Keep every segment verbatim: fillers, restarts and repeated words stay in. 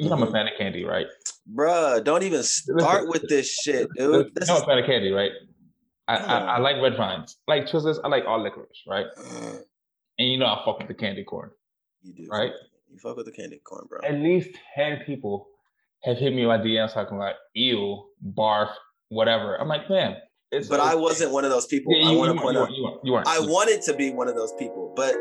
You know I'm a fan of candy, right? Bruh, don't even start with this shit, dude. This you know I'm a fan of candy, right? I, oh. I, I like red vines. I like Twizzlers. I like all licorice, right? And you know I fuck with the candy corn. You do. Right? You fuck with the candy corn, bro. At least ten people have hit me in my D Ms talking like, ew, barf, whatever. I'm like, man. It's but I wasn't one of those people. Yeah, you, I want to point out. You weren't, you weren't. I wanted to be one of those people, but...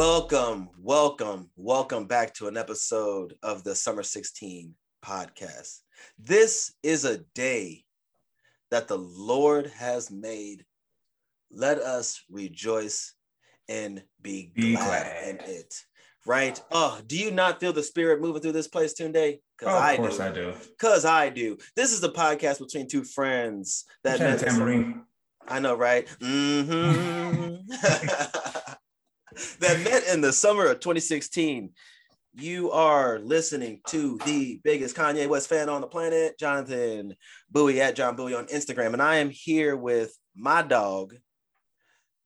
Welcome, welcome, welcome back to an episode of the Summer sixteen podcast. This is a day that the Lord has made. Let us rejoice and be, be glad, glad in it. Right? Oh, do you not feel the spirit moving through this place today? Because oh, I do. Of course I do. Because I do. This is the podcast between two friends. That met tambourine. I know, right? Mm-hmm. That met in the summer of twenty sixteen. You are listening to the biggest Kanye West fan on the planet, Jonathan Bowie, at John Bowie on Instagram. And I am here with my dog,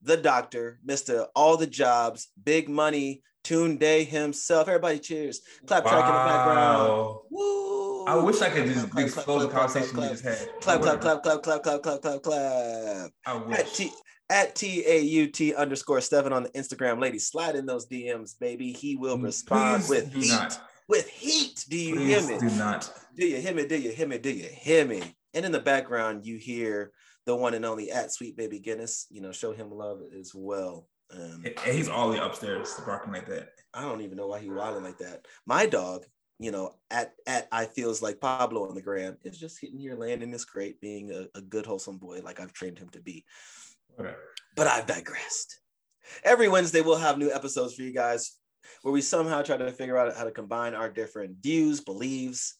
the doctor, Mister All the Jobs, Big Money, Tunde himself. Everybody cheers. Clap track wow. in the background. Woo. I wish I could just clap, explode clap, the conversation clap, we just had. Clap, clap, clap, clap, clap, clap, clap, clap, clap. I wish. At T A U T underscore Stefan on the Instagram. Ladies, slide in those D Ms, baby. He will respond Please with heat. Not. With heat. Do you Please hear me? Do not. Do you hear me? Do you hear me? Do you hear me? And in the background, you hear the one and only at Sweet Baby Guinness. You know, show him love as well. Um, and he's all the way upstairs barking like that. I don't even know why he's wilding like that. My dog, you know, at at I feels like Pablo on the gram, is just hitting here, laying in this crate, being a, a good, wholesome boy like I've trained him to be. Okay. But I've digressed. Every Wednesday, we'll have new episodes for you guys where we somehow try to figure out how to combine our different views, beliefs,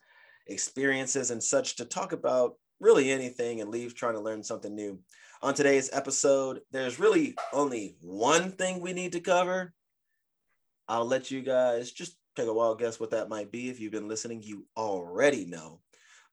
experiences, and such to talk about really anything and leave trying to learn something new. On today's episode, there's really only one thing we need to cover. I'll let you guys just take a wild guess what that might be. If you've been listening, you already know.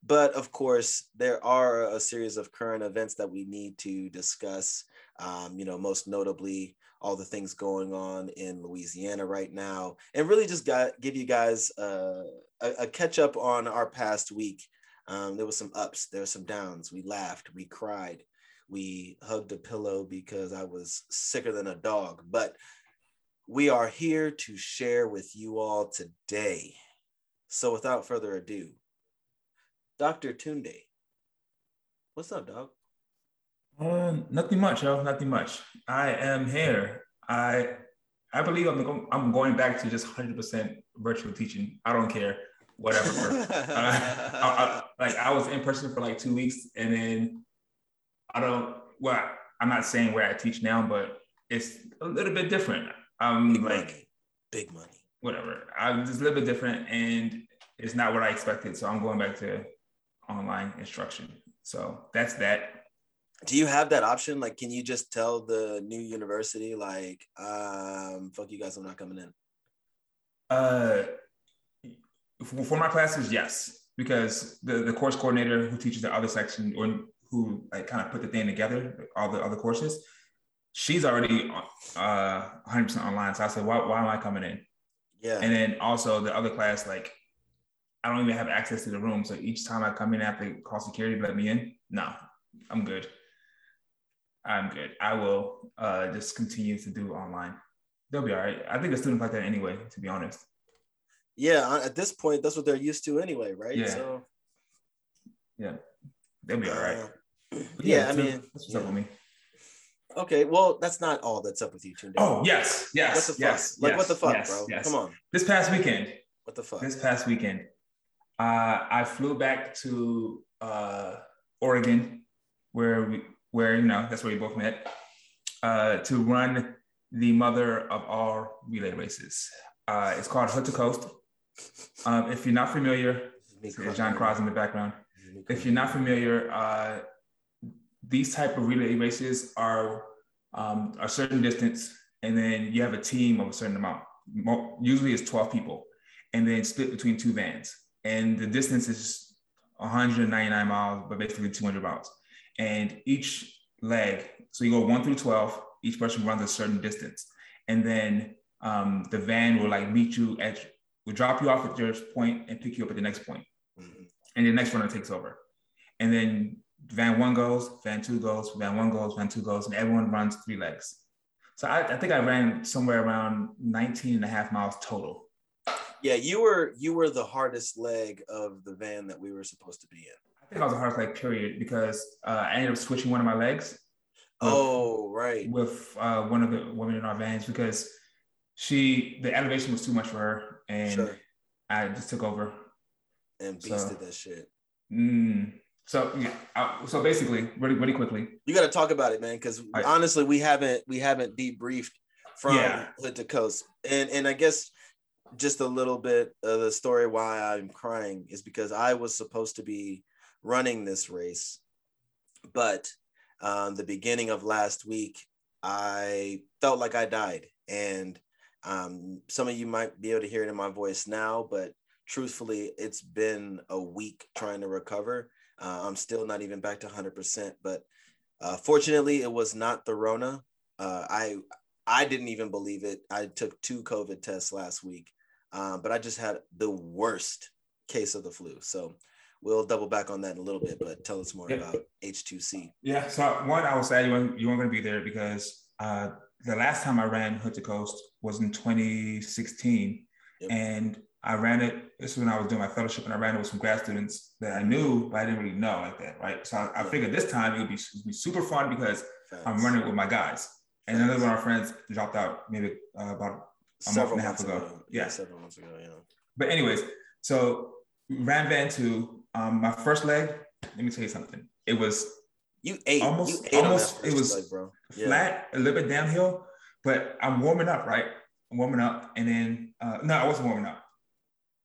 But of course, there are a series of current events that we need to discuss. Um, you know, most notably, all the things going on in Louisiana right now, and really just got, give you guys uh, a, a catch up on our past week. Um, there was some ups, there were some downs. We laughed, we cried, we hugged a pillow because I was sicker than a dog. But we are here to share with you all today. So without further ado, Doctor Tunde, what's up, dog? Uh, nothing much, yo. Nothing much. I am here. I I believe I'm I'm going back to just one hundred percent virtual teaching. I don't care, whatever. uh, I, I, like I was in person for like two weeks, and then I don't. Well, I'm not saying where I teach now, but it's a little bit different. I'm big like money. Big money. Whatever. I'm just a little bit different, and it's not what I expected. So I'm going back to online instruction. So that's that. Do you have that option? Like, can you just tell the new university, like, um, fuck you guys, I'm not coming in? Uh, for my classes, yes. Because the, the course coordinator who teaches the other section, or who like kind of put the thing together, all the other courses, she's already uh, one hundred percent online. So I said, why, why am I coming in? Yeah. And then also the other class, like, I don't even have access to the room. So each time I come in, I have to call security to let me in. No, I'm good. I'm good. I will uh, just continue to do online. They'll be all right. I think a student like that anyway, to be honest. Yeah, at this point, that's what they're used to anyway, right? Yeah. So. Yeah, they'll be all right. Yeah, yeah, I mean. That's what's yeah. up with me. Okay, well, that's not all that's up with you, Tunde. Oh, yes, yes, what the fuck? yes. Like, yes, what the fuck, yes, bro? Yes. Come on. This past weekend. What the fuck? This past weekend. Uh, I flew back to uh, Oregon, where we, where you know that's where we both met, uh, to run the mother of all relay races. Uh, it's called Hood to Coast. Um, if you're not familiar, John Cross in the background. If you're not familiar, uh, these type of relay races are um, a certain distance, and then you have a team of a certain amount. Usually it's twelve people, and then split between two vans. And the distance is one hundred ninety-nine miles, but basically two hundred miles. And each leg, so you go one through twelve, each person runs a certain distance. And then um, the van will like meet you at, will drop you off at your point and pick you up at the next point. Mm-hmm. And the next runner takes over. And then van one goes, van two goes, van one goes, van two goes, and everyone runs three legs. So I, I think I ran somewhere around nineteen and a half miles total. Yeah, you were you were the hardest leg of the van that we were supposed to be in. I think I was the hardest leg, period, because uh, I ended up switching one of my legs. Oh, with, right. With uh, one of the women in our vans, because she the elevation was too much for her, and sure. I just took over. And beasted so, that shit. Mm, so yeah, I, so basically, really, really quickly, you got to talk about it, man, because right. honestly, we haven't we haven't debriefed from yeah. Hood to Coast, and and I guess. Just a little bit of the story why I'm crying is because I was supposed to be running this race, but um, the beginning of last week, I felt like I died. And um, some of you might be able to hear it in my voice now, but truthfully, it's been a week trying to recover. Uh, I'm still not even back to one hundred percent, but uh, fortunately, it was not the Rona. Uh, I I didn't even believe it. I took two COVID tests last week. Um, but I just had the worst case of the flu. So we'll double back on that in a little bit, but tell us more yeah. about H two C. Yeah, so one, I will say you weren't, you weren't going to be there because uh, the last time I ran Hood to Coast was in twenty sixteen. Yep. And I ran it, this is when I was doing my fellowship, and I ran it with some grad students that I knew, but I didn't really know like that, right? So I, I figured this time it would be, it would be super fun because Thanks. I'm running it with my guys. And another one of our friends dropped out maybe uh, about a several month and a half ago. ago. Yeah. yeah, several months ago, yeah. But anyways, so ran van two. Um, my first leg, let me tell you something. It was you ate almost, you ate almost it was leg, bro. Yeah. flat, a little bit downhill, but I'm warming up, right? I'm warming up. And then, uh, no, I wasn't warming up.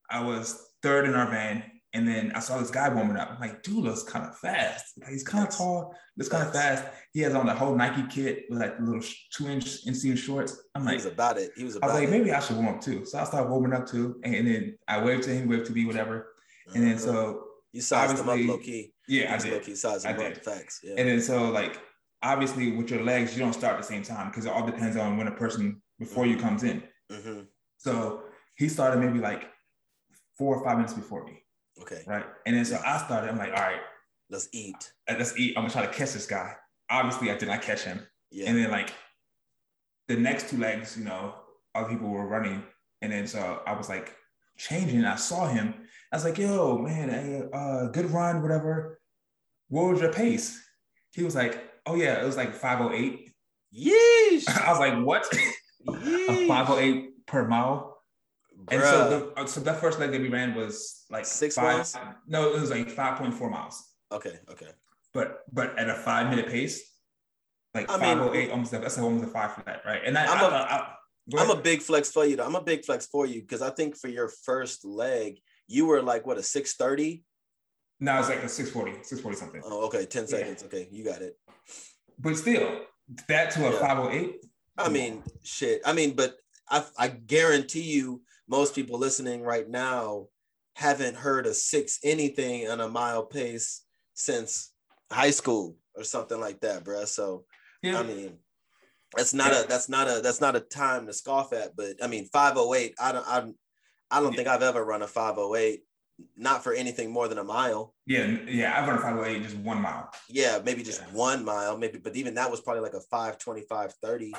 I was third in our van. And then I saw this guy warming up. I'm like, dude looks kind of fast. Like, he's kind of tall, looks kind of fast. He has on the whole Nike kit with like little two-inch inseam shorts. I'm like, he was about it. He was about it. I was like, maybe I should warm up too. So I started warming up too. And then I waved to him, waved to me, whatever. And then so you sized him up low key. Yeah, I did. Low key sized him up. Facts. Yeah. And then so like obviously with your legs, you don't start at the same time because it all depends on when a person before mm-hmm. you comes in. Mm-hmm. So he started maybe like four or five minutes before me. Okay. Right. And then so I started, I'm like, all right. Let's eat. Let's eat. I'm going to try to catch this guy. Obviously, I did not catch him. Yeah. And then like the next two legs, you know, other people were running. And then so I was like changing. I saw him. I was like, yo, man, hey, uh, good run, whatever. What was your pace? He was like, oh yeah, it was like five oh eight. Yeesh. I was like, what? A five oh eight per mile. And so the, so that first leg that we ran was like six five, miles. No, it was like five point four miles. Okay, okay. But but at a five minute pace, like five oh eight, almost that's almost a five for that, right? And I, I'm I, a, I, I, I'm a big flex for you. Though. I'm a big flex for you because I think for your first leg, you were like what a six thirty. No, it's like a six forty, six forty something. Oh, okay, ten seconds. Yeah. Okay, you got it. But still, that to a yeah. five oh eight. I mean, shit. I mean, but I I guarantee you. Most people listening right now haven't heard a six anything on a mile pace since high school or something like that, bro. So, yeah. I mean, that's not yeah. a that's not a that's not a time to scoff at. But I mean, five oh eight. I don't I, I don't yeah. think I've ever run a five oh eight, not for anything more than a mile. Yeah, yeah, I've run a five oh eight just one mile. Yeah, maybe just yeah. one mile, maybe. But even that was probably like a five twenty-five thirty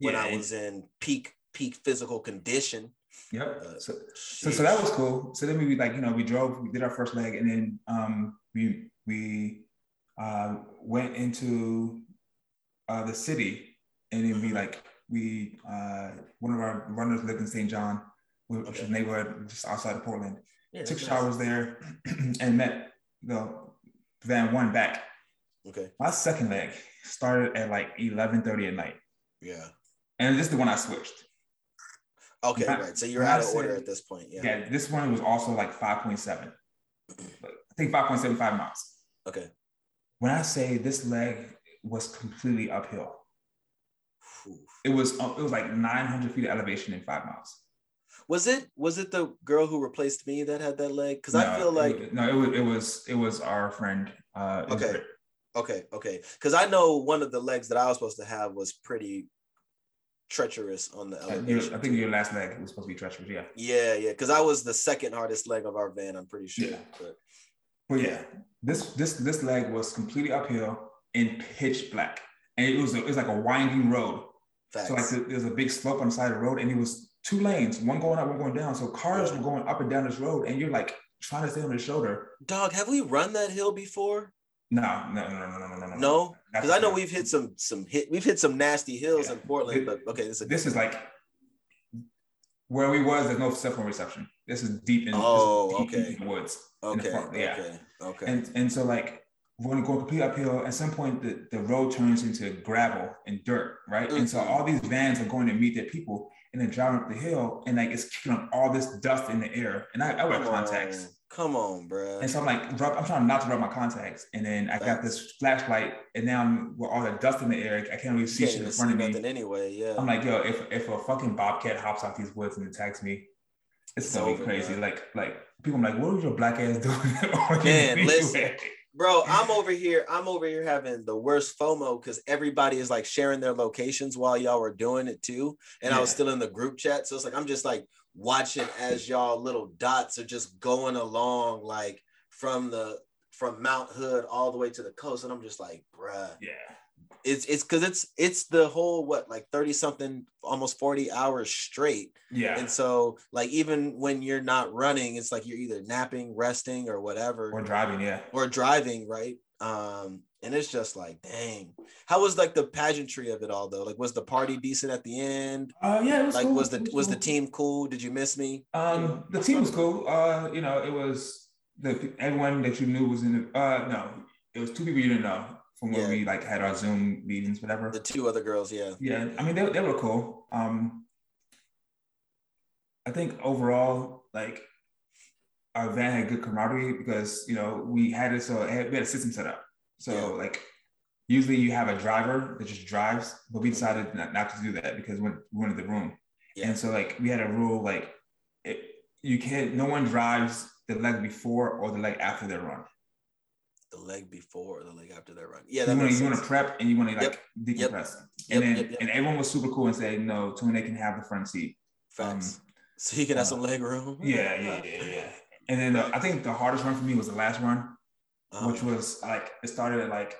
when yeah, I was in peak peak physical condition. Yep. So, so so that was cool. So then we like, you know, we drove, we did our first leg, and then um we we uh went into uh the city, and then we like we uh one of our runners lived in Saint John, which okay. is a neighborhood just outside of Portland. Yeah, took showers nice. there and met the van one back. Okay. My second leg started at like eleven thirty at night. Yeah. And this is the one I switched. Okay, not, right. So you're out of said, order at this point. Yeah. Yeah, this one was also like five point seven. I think five point seven five miles. Okay. When I say this leg was completely uphill. It was it was like nine hundred feet of elevation in five miles. Was it was it the girl who replaced me that had that leg? Because no, I feel like it, no, it was it was it was our friend. Uh, okay, Drake. okay, okay. Because I know one of the legs that I was supposed to have was pretty treacherous on the elevation. I think your last leg was supposed to be treacherous. Yeah. Yeah, yeah. Because I was the second hardest leg of our van. I'm pretty sure. Yeah. But, but yeah, this this this leg was completely uphill in pitch black, and it was a, it was like a winding road. Facts. So like the, there's a big slope on the side of the road, and it was two lanes, one going up, one going down. So cars yeah. were going up and down this road, and you're like trying to stay on the shoulder. Dog, have we run that hill before? No, no, no, no, no, no, no. No, because I know we've hit some some hit we've hit some nasty hills yeah. in Portland, it, but okay, this is a this is like where we was. There's no cell phone reception. This is deep in oh, deep, okay, deep in the woods. Okay, the okay, yeah. okay. And and so like we're going to go completely uphill. At some point, the, the road turns into gravel and dirt, right? Mm-hmm. And so all these vans are going to meet their people. And then driving up the hill, and like it's kicking up all this dust in the air. And I, I wear come contacts. On. Come on, bro. And so I'm like, rub, I'm trying not to rub my contacts. And then I got this flashlight, and now I'm with all the dust in the air. I can't really see shit in front of me. Anyway, yeah. I'm like, yo, if if a fucking bobcat hops out these woods and attacks me, it's, it's so crazy. Man. Like like people, I'm like, what was your black ass doing? Man, listen. Bro, I'm over here. I'm over here having the worst FOMO because everybody is like sharing their locations while y'all were doing it too. And yeah. I was still in the group chat. So it's like, I'm just like watching as y'all little dots are just going along, like from the, from Mount Hood all the way to the coast. And I'm just like, bruh. Yeah. It's, it's cause it's, it's the whole, what, like thirty something, almost forty hours straight. Yeah. And so like, even when you're not running, it's like, you're either napping, resting or whatever. Or driving. Yeah. Or driving. Right. Um, and it's just like, dang, how was like the pageantry of it all though? Like, was the party decent at the end? Oh uh, yeah. It was like, cool. was the, was, was cool. the team cool? Did you miss me? Um, the team was cool. Uh, you know, it was the, everyone that you knew was in the, uh, no, it was two people you didn't know. From where yeah. we like had our Zoom meetings, whatever. The two other girls, yeah. Yeah, I mean, they, they were cool. Um, I think overall, like, our van had good camaraderie because, you know, we had it so, it had, we had a system set up. So, yeah. like, usually you have a driver that just drives, but we decided not, not to do that because we wanted the room. Yeah. And so, like, we had a rule, like, it, you can't, no one drives the leg before or the leg after their run. The leg before or the leg after that run. Yeah, that you, makes wanna, sense. You want to prep and you want to like yep. decompress. Yep. And then yep, yep. and everyone was super cool and said, no, Tune can have the front seat. Facts. Um, so he can uh, have some leg room. Yeah, yeah, yeah, yeah. And then uh, I think the hardest run for me was the last run, um, which was like, it started at like,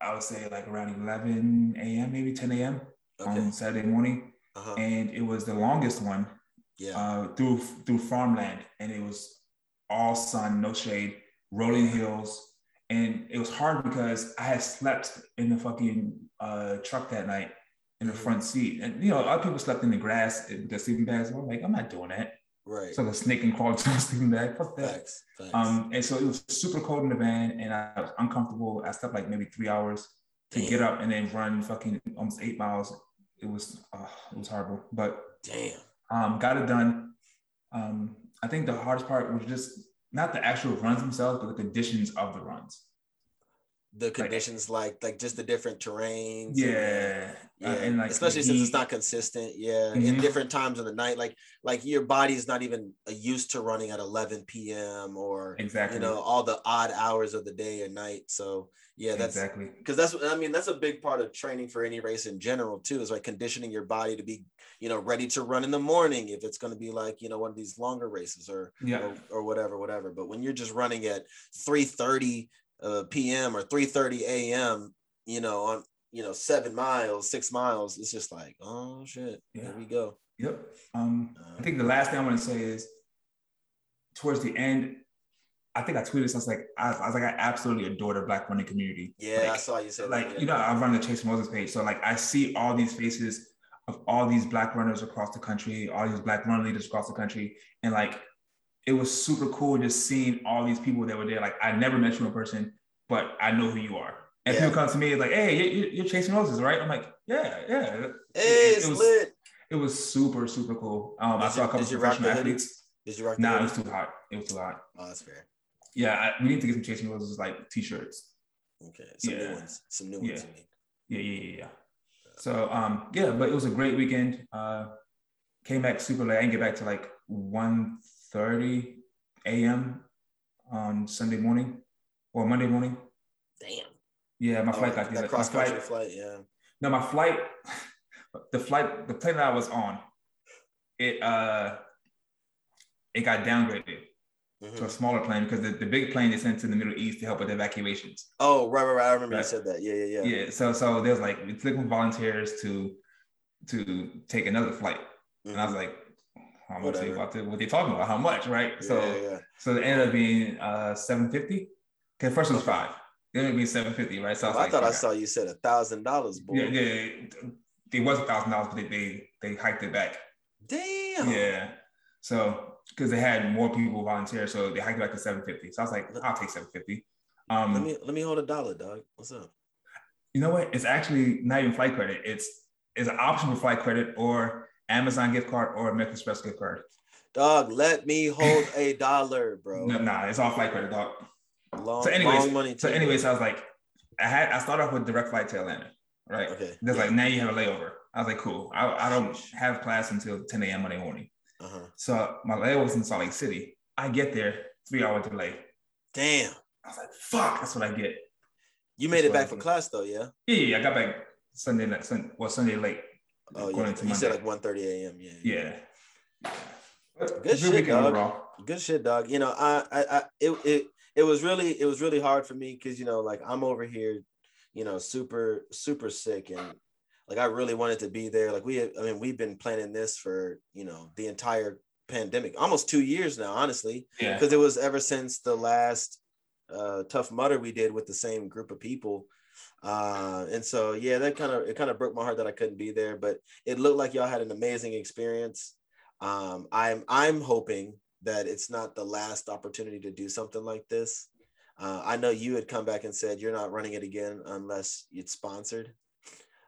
I would say like around eleven a.m., maybe ten a.m. Okay. on Saturday morning. Uh-huh. And it was the longest one yeah. uh, through through farmland. And it was all sun, no shade, rolling hills. And it was hard because I had slept in the fucking uh, truck that night in the front seat. And, you know, other people slept in the grass, the sleeping bags. I'm like, I'm not doing that. Right. So the snake can crawl to the sleeping bag. Fuck that. Thanks, thanks. Um, and so it was super cold in the van and I was uncomfortable. I slept like maybe three hours to Damn. get up and then run fucking almost eight miles. It was, uh, it was horrible. But Damn. Um, got it done. Um, I think the hardest part was just, not the actual runs themselves, but the conditions of the runs. The conditions, like like, like just the different terrains. Yeah, and, uh, yeah. and like especially since heat. It's not consistent. Yeah, mm-hmm. in different times of the night, like like your body is not even used to running at eleven p.m. or exactly, you know, all the odd hours of the day and night. So yeah, that's exactly because that's I mean that's a big part of training for any race in general too. Is like conditioning your body to be, you know, ready to run in the morning if it's going to be like, you know, one of these longer races or yeah. or, or whatever whatever. But when you're just running at three thirty Uh, p m or three thirty a.m. you know, on, you know, seven miles, six miles, it's just like, oh shit, yeah. there we go. Yep. um uh, I think the last thing I want to say is towards the end, I think I tweeted this, I was like I, I was like I absolutely adore the black running community. Yeah, like, I saw you say like that, yeah. you know, I run the Chase Moses page, so like I see all these faces of all these black runners across the country, all these black run leaders across the country, and like it was super cool just seeing all these people that were there. Like, I never met you in person, but I know who you are. And yeah. people come to me like, hey, you're, you're Chasing Roses, right? I'm like, yeah, yeah. Hey, it, it's it was, lit. It was super, super cool. Um, I saw a couple of professional athletes. Did you rock the hoodie? Nah, it was too hot. It was too hot. Oh, that's fair. Yeah, I, we need to get some Chasing Roses, like, t-shirts. Okay, some yeah. new ones. Some new ones, yeah. you mean. Yeah, yeah, yeah, yeah. So, um, yeah, but it was a great weekend. Uh, came back super late. I didn't get back to like one thirty a m on Sunday morning or Monday morning. Damn. Yeah, my oh, flight got delayed. Cross country flight, yeah. No, my flight, the flight, the plane that I was on, it uh, it got downgraded mm-hmm. to a smaller plane because the, the big plane is sent to the Middle East to help with evacuations. Oh, right, right, right. I remember right. you said that. Yeah, yeah, yeah. Yeah. So, so there's like it's looking volunteers to to take another flight, mm-hmm. and I was like, I'm gonna say about what they're talking about, how much, right? Yeah, so, yeah, yeah. so it ended up being uh seven fifty. Okay, first it was five. It would be seven fifty, right? So well, I, like, I thought I saw you said a thousand dollars, boy. Yeah, yeah, it was a thousand dollars, but they, they they hiked it back. Damn. Yeah. So because they had more people volunteer, so they hiked it back to seven fifty. So I was like, I'll take seven fifty. Um, let me let me hold a dollar, dog. What's up? You know what? It's actually not even flight credit. It's it's an optional flight credit or Amazon gift card or American Express gift card. Dog, let me hold a dollar, bro. No, nah, it's all flight credit, dog. Long, so anyways, long money so anyways, I was like, I had I started off with direct flight to Atlanta, right? Okay. There's yeah. like now you have a layover. I was like, cool. I, I don't have class until ten a m Monday morning. Uh-huh. So my layover was in Salt Lake City. I get there, three hour delay. Damn. I was like, fuck. That's what I get. You made that's it back for class though, yeah? Yeah, yeah. I got back Sunday night. Sunday, well, Sunday late. Oh, yeah. You said like one thirty a m Yeah. Yeah. yeah. Good, good shit, dog. Overall. Good shit, dog. You know, I, I, I it, it. It was really, it was really hard for me because, you know, like I'm over here, you know, super, super sick. And like, I really wanted to be there. Like we, had, I mean, we've been planning this for, you know, the entire pandemic, almost two years now, honestly, because yeah. it was ever since the last uh, Tough Mudder we did with the same group of people. Uh, and so, yeah, that kind of, it kind of broke my heart that I couldn't be there, but it looked like y'all had an amazing experience. Um, I'm, I'm hoping that it's not the last opportunity to do something like this. Uh, I know you had come back and said, you're not running it again unless it's sponsored.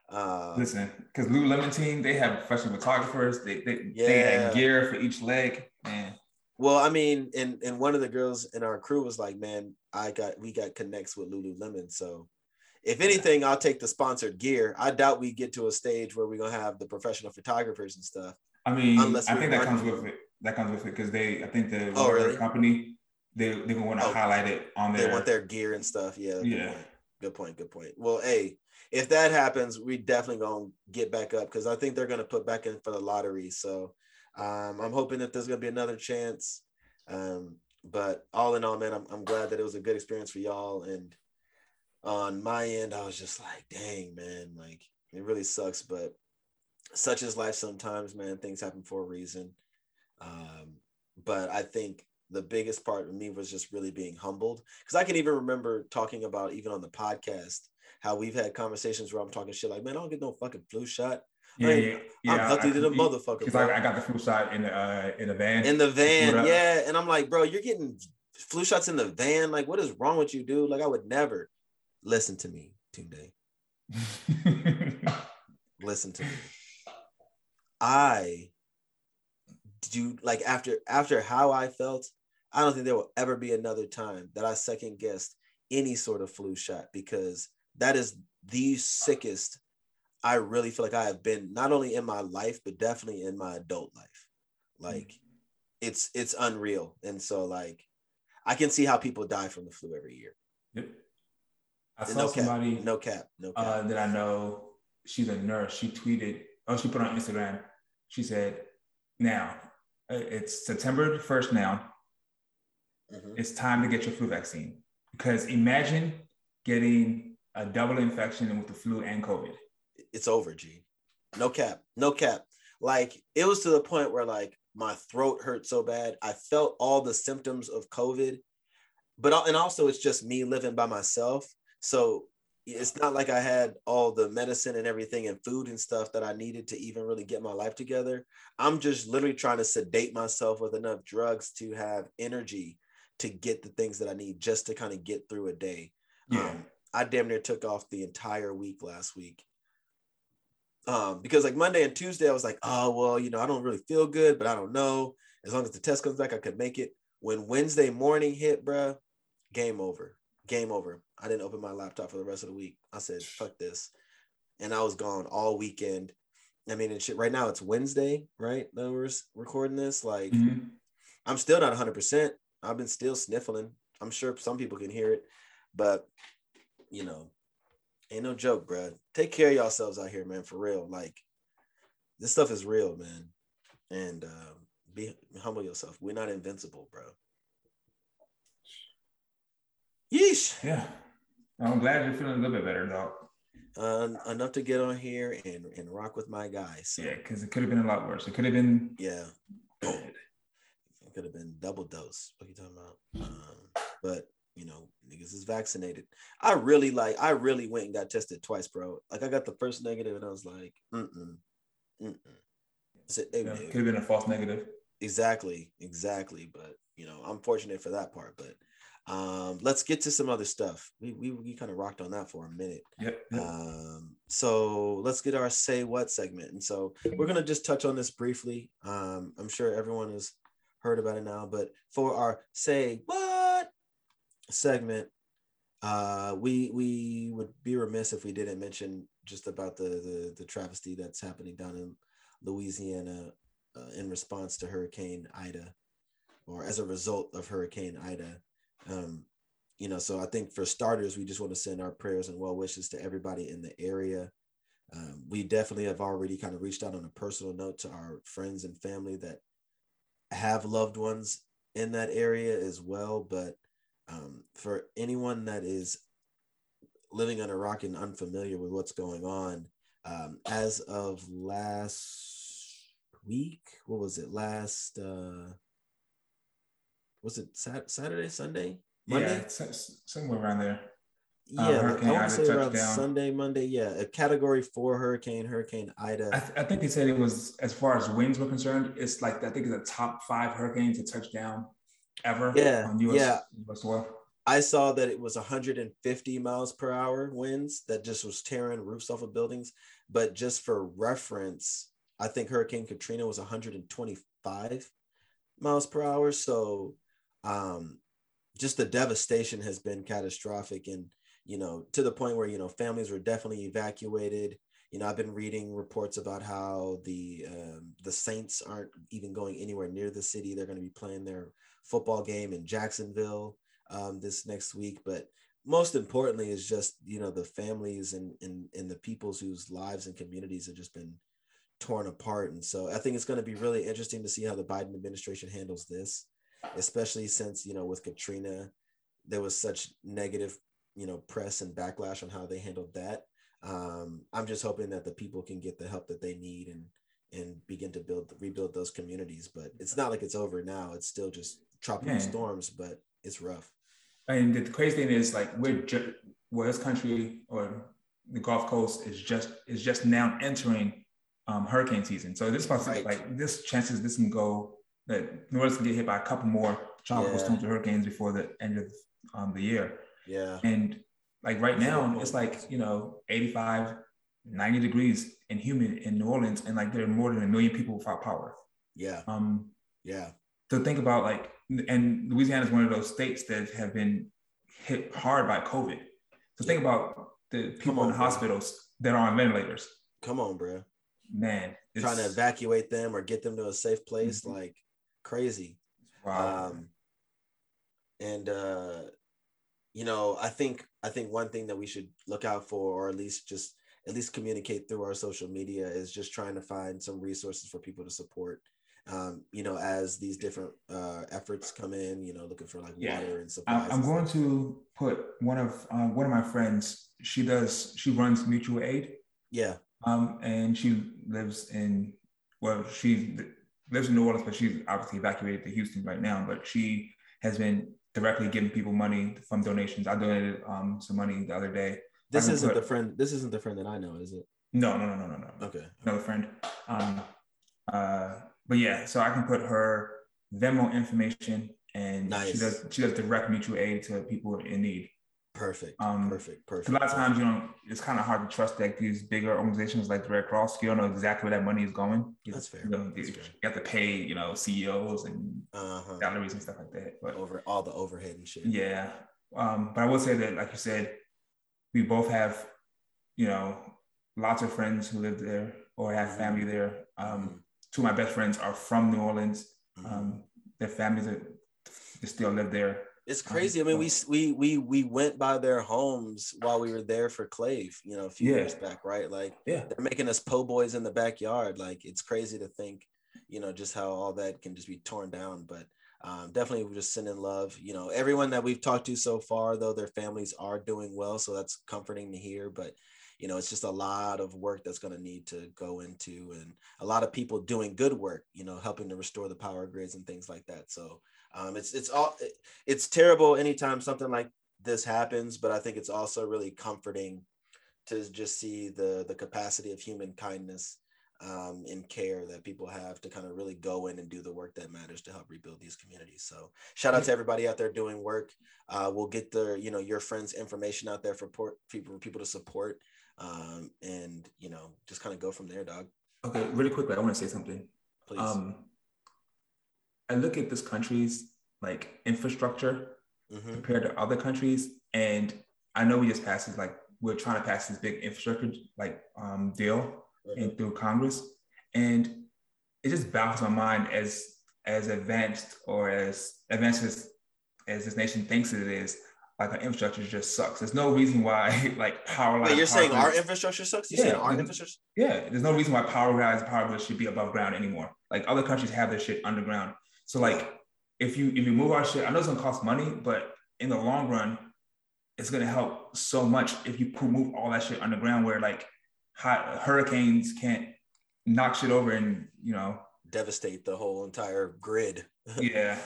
Uh, Listen, because Lululemon team, they have professional photographers. They they, yeah. they had gear for each leg, man. Well, I mean, and, and one of the girls in our crew was like, man, I got, we got connects with Lululemon. So if anything, I'll take the sponsored gear. I doubt we get to a stage where we're going to have the professional photographers and stuff. I mean, unless I think that comes with it. That comes with it because they, I think the oh, really? company, they they want to oh, highlight it on their. They want their gear and stuff. Yeah. Yeah. Good point. Good point. Good point. Well, hey, if that happens, we definitely gonna get back up because I think they're gonna put back in for the lottery. So, um, I'm hoping that there's gonna be another chance. Um, but all in all, man, I'm I'm glad that it was a good experience for y'all. And on my end, I was just like, dang, man, like it really sucks, but such is life sometimes, man. Things happen for a reason. Um, but I think the biggest part of me was just really being humbled because I can even remember talking about even on the podcast, how we've had conversations where I'm talking shit like, man, I don't get no fucking flu shot. Yeah, I mean, yeah, yeah. I'm healthy to the motherfucker. He's like, I got the flu shot in the, uh, in the van. In the van. Yeah. And I'm like, bro, you're getting flu shots in the van. Like, what is wrong with you, dude? Like, I would never listen to me, Tunde. Listen to me. I Did you like after after how I felt? I don't think there will ever be another time that I second guessed any sort of flu shot because that is the sickest I really feel like I have been, not only in my life but definitely in my adult life. Like mm-hmm. it's it's unreal, and so like I can see how people die from the flu every year. Yep. I saw no somebody cap, no cap, no cap. Uh, that I know, she's a nurse. She tweeted, oh, she put on Instagram. She said, "Now." It's September first now. Mm-hmm. It's time to get your flu vaccine. Because imagine getting a double infection with the flu and COVID. It's over, G. No cap. No cap. Like, it was to the point where, like, my throat hurt so bad. I felt all the symptoms of COVID. But, and also, it's just me living by myself. So it's not like I had all the medicine and everything and food and stuff that I needed to even really get my life together. I'm just literally trying to sedate myself with enough drugs to have energy to get the things that I need just to kind of get through a day. Yeah. Um, I damn near took off the entire week last week. Um, because like Monday and Tuesday, I was like, oh, well, you know, I don't really feel good, but I don't know. As long as the test comes back, I could make it. When Wednesday morning hit, bruh, game over. Game over. I didn't open my laptop for the rest of the week. I said, fuck this. and I was gone all weekend. I mean, and shit, right now it's Wednesday, right? Now we're recording this. Like, mm-hmm. I'm still not one hundred percent. I've been still sniffling. I'm sure some people can hear it, but, you know, ain't no joke, bro. Take care of yourselves out here, man, for real. Like, this stuff is real, man. And uh, be humble yourself. We're not invincible, bro. Yeesh. Yeah. I'm glad you're feeling a little bit better, though. Uh, enough to get on here and, and rock with my guys. So. Yeah, because it could have been a lot worse. It could have been... Yeah. COVID. It could have been double dose. What are you talking about? Um, but, you know, niggas is vaccinated. I really, like, I really went and got tested twice, bro. Like, I got the first negative, and I was like, mm-mm, mm-mm. So, it, yeah, it could have been a false negative. Exactly, exactly. But, you know, I'm fortunate for that part, but... Um, let's get to some other stuff. We we, we kind of rocked on that for a minute. Yep, yep. Um, so let's get our Say What segment. And so we're going to just touch on this briefly. Um, I'm sure everyone has heard about it now, but for our Say What segment, uh, we we would be remiss if we didn't mention just about the, the, the travesty that's happening down in Louisiana uh, in response to Hurricane Ida, or as a result of Hurricane Ida. Um, you know, so I think for starters, we just want to send our prayers and well wishes to everybody in the area. Um, we definitely have already kind of reached out on a personal note to our friends and family that have loved ones in that area as well. But um, for anyone that is living under a rock and unfamiliar with what's going on, um, as of last week, what was it? Last... Uh, Was it Saturday, Sunday, Monday? Yeah, somewhere around there. Yeah, um, like I want to say around Sunday, Monday. Yeah, a Category Four hurricane, Hurricane Ida. I, th- I think they said it was, as far as winds were concerned, it's like I think it's the top five hurricanes to touch down ever. Yeah, on U S, yeah. U S soil. I saw that it was one hundred fifty miles per hour winds that just was tearing roofs off of buildings. But just for reference, I think Hurricane Katrina was one hundred twenty-five miles per hour. So. Um, just the devastation has been catastrophic, and, you know, to the point where, you know, families were definitely evacuated. You know, I've been reading reports about how the, um, the Saints aren't even going anywhere near the city. They're going to be playing their football game in Jacksonville, um, this next week. But most importantly is just, you know, the families and, and, and the peoples whose lives and communities have just been torn apart. And so I think it's going to be really interesting to see how the Biden administration handles this. Especially since, you know, with Katrina, there was such negative, you know, press and backlash on how they handled that. Um, I'm just hoping that the people can get the help that they need and and begin to build, rebuild those communities. But it's not like it's over now. It's still just tropical Man. storms, but it's rough. And the crazy thing is, like, we're ju- well, this country or the Gulf Coast is just is just now entering um, hurricane season. So this possible, right. like this chances this can go. That New Orleans can get hit by a couple more tropical yeah. storms or hurricanes before the end of um, the year. Yeah. And like right now, it's like, you know, eighty-five, ninety degrees and humid in New Orleans. And like there are more than a million people without power. Yeah. Um, yeah. So think about like, and Louisiana is one of those states that have been hit hard by COVID. So yeah. think about the people on, in the hospitals that are on ventilators. Come on, bro. Man. It's... Trying to evacuate them or get them to a safe place. Mm-hmm. Like, crazy. Wow. Um, and uh, you know, I think I think one thing that we should look out for, or at least just at least communicate through our social media, is just trying to find some resources for people to support. Um, you know, as these different uh, efforts come in, you know, looking for like yeah. water and supplies. I'm and going stuff. to put one of um, one of my friends. She does. She runs mutual aid. Yeah. Um, and she lives in well, she's. lives in New Orleans, but she's obviously evacuated to Houston right now, but she has been directly giving people money from donations. I donated um, some money the other day. This isn't put... the friend, this isn't the friend that I know, is it? No, no, no, no, no, no. Okay. Another friend. Um, uh, but yeah, so I can put her Venmo information, and nice. she does she does direct mutual aid to people in need. Perfect, um, perfect, perfect. A lot of times, you know, it's kind of hard to trust like these bigger organizations like the Red Cross. You don't know exactly where that money is going. You That's fair. You, know, That's you fair. have to pay, you know, C E Os and uh-huh. salaries and stuff like that. But over all the overhead and shit. Yeah, um, but I will say that, like you said, we both have, you know, lots of friends who live there or have family there. Um, two of my best friends are from New Orleans. Um, their families are, they still live there. It's crazy. I mean, we we we we went by their homes while we were there for Clave, you know, a few yeah. years back, right? Like, yeah. they're making us po' boys in the backyard. Like, it's crazy to think, you know, just how all that can just be torn down. But um, definitely, we're just sending love. You know, everyone that we've talked to so far, though, their families are doing well, so that's comforting to hear. But you know, it's just a lot of work that's going to need to go into, and a lot of people doing good work, you know, helping to restore the power grids and things like that. So um, it's it's all it's terrible anytime something like this happens, but I think it's also really comforting to just see the the capacity of human kindness um, and care that people have to kind of really go in and do the work that matters to help rebuild these communities. So shout out to everybody out there doing work. Uh, we'll get the you know your friends' information out there for people people to support. Um, and, you know, just kind of go from there, dog. Okay, really quickly, I want to say something. Please. Um, I look at this country's, like, infrastructure mm-hmm. compared to other countries, and I know we just passed this, like, we're trying to pass this big infrastructure, like, um, deal mm-hmm. and through Congress, and it just baffles my mind as as advanced or as advanced as, as this nation thinks it is. Like, our infrastructure just sucks. There's no reason why, like, power lines. Wait, you're saying our infrastructure sucks? You're yeah, saying our infrastructure? Yeah. There's no reason why power lines and power grids should be above ground anymore. Like, other countries have their shit underground. So, like, if you if you move our shit, I know it's gonna cost money, but in the long run, it's gonna help so much if you move all that shit underground, where like hot hurricanes can't knock shit over and you know devastate the whole entire grid. Yeah.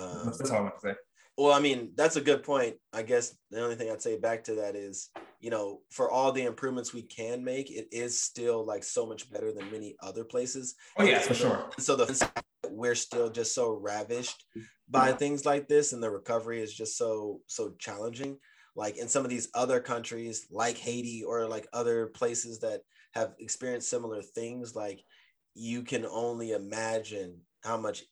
um, That's all I'm gonna say. Well, I mean, that's a good point. I guess the only thing I'd say back to that is, you know, for all the improvements we can make, it is still like so much better than many other places. Oh, yeah, for sure. So the we're still just so ravished by things like this, and the recovery is just so, so challenging. Like in some of these other countries, like Haiti or like other places that have experienced similar things, like you can only imagine how much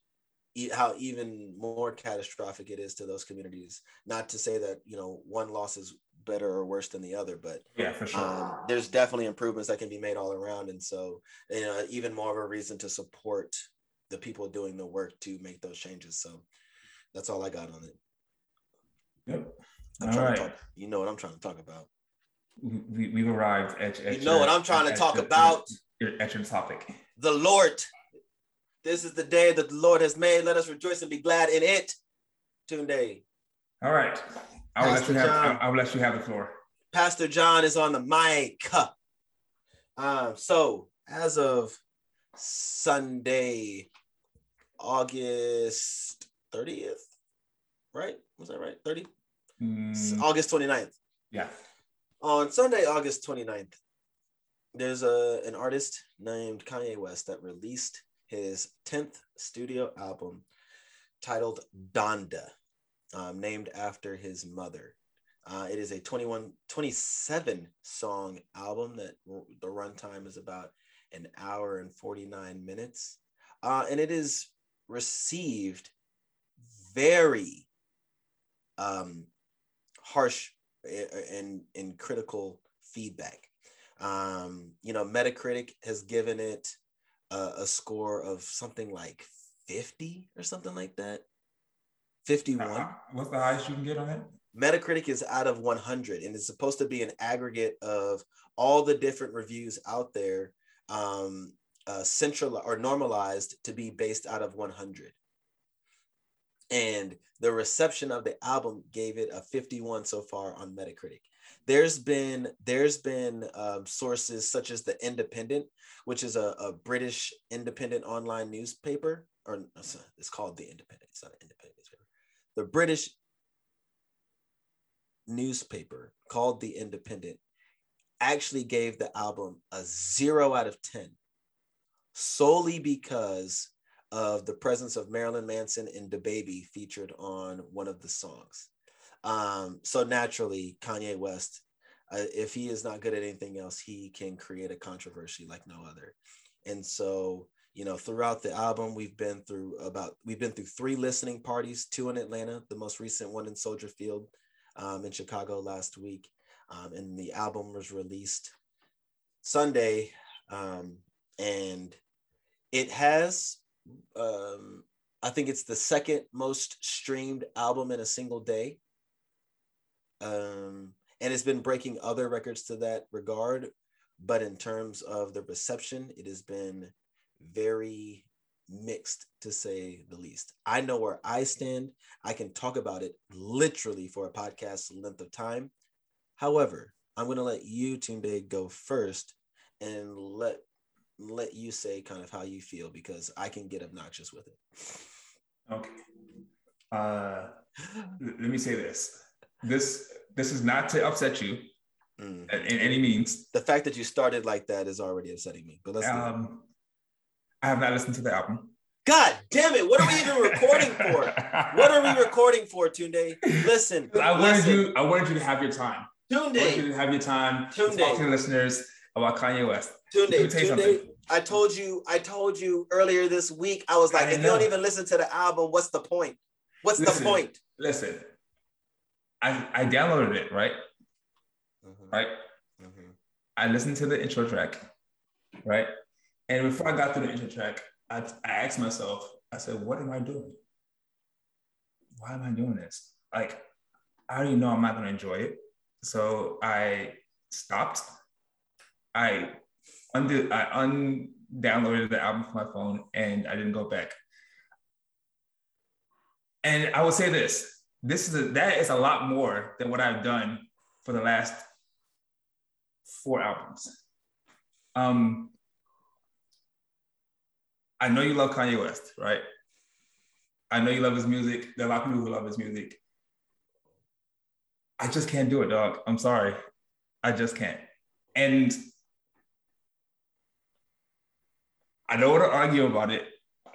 how even more catastrophic it is to those communities. Not to say that, you know, one loss is better or worse than the other, but yeah, for sure. um, there's definitely improvements that can be made all around. And so, you know, even more of a reason to support the people doing the work to make those changes. So that's all I got on it. Yep. I'm all right. Talk, you know what I'm trying to talk about. We, we've arrived at, at you know your, what I'm trying at, to talk at, about. Your, at your topic. The Lord. This is the day that the Lord has made. Let us rejoice and be glad in it. Tune day. All right. I will, let you, have, I will let you have the floor. Pastor John is on the mic. Um, so as of Sunday, August thirtieth, right? Was that right? thirty? Mm. August twenty-ninth. Yeah. On Sunday, August twenty-ninth, there's a, an artist named Kanye West that released his tenth studio album titled Donda, um, named after his mother. Uh, it is a twenty-one, twenty-seven song album that w- the runtime is about an hour and forty-nine minutes. Uh, and it is received very um, harsh and, and critical feedback. Um, you know, Metacritic has given it a score of something like fifty or something like that. fifty-one. Uh, what's the highest you can get on it? Metacritic is out of one hundred, and it's supposed to be an aggregate of all the different reviews out there, um, uh, central or normalized to be based out of one hundred. And the reception of the album gave it a fifty-one so far on Metacritic. There's been there's been um, sources such as The Independent, which is a, a British independent online newspaper, or it's called The Independent. It's not an independent newspaper. The British newspaper called The Independent actually gave the album a zero out of ten, solely because of the presence of Marilyn Manson and DaBaby featured on one of the songs. Um, so naturally, Kanye West, uh, if he is not good at anything else, he can create a controversy like no other. And so, you know, throughout the album, we've been through about, we've been through three listening parties, two in Atlanta, the most recent one in Soldier Field um, in Chicago last week. Um, and the album was released Sunday, um, and it has, um, I think it's the second most streamed album in a single day. Um, and it's been breaking other records to that regard, but in terms of the reception, it has been very mixed, to say the least. I know where I stand. I can talk about it literally for a podcast length of time. However, I'm going to let you, Tunde, go first and let let you say kind of how you feel, because I can get obnoxious with it. Okay. Uh, let me say this. This this is not to upset you mm. in any means. The fact that you started like that is already upsetting me. But let's um, I have not listened to the album. God damn it! What are we even recording for? What are we recording for, Tunde? Listen, I wanted listen. you. I wanted you to have your time. Tunde, I wanted you to have your time. Tunde, talk to the listeners about Kanye West. Tunde, Tunde, I told you. I told you earlier this week. I was like, I if you don't even listen to the album, what's the point? What's listen, the point? Listen, I I downloaded it, right? Mm-hmm. Right. Mm-hmm. I listened to the intro track, right? And before I got through the intro track, I, I asked myself, I said, what am I doing? Why am I doing this? Like, I already know I'm not going to enjoy it. So I stopped. I, undo, I undownloaded the album from my phone and I didn't go back. And I will say this, this is a, that is a lot more than what I've done for the last four albums. Um. I know you love Kanye West, right? I know you love his music. There are a lot of people who love his music. I just can't do it, dog. I'm sorry. I just can't. And I don't want to argue about it,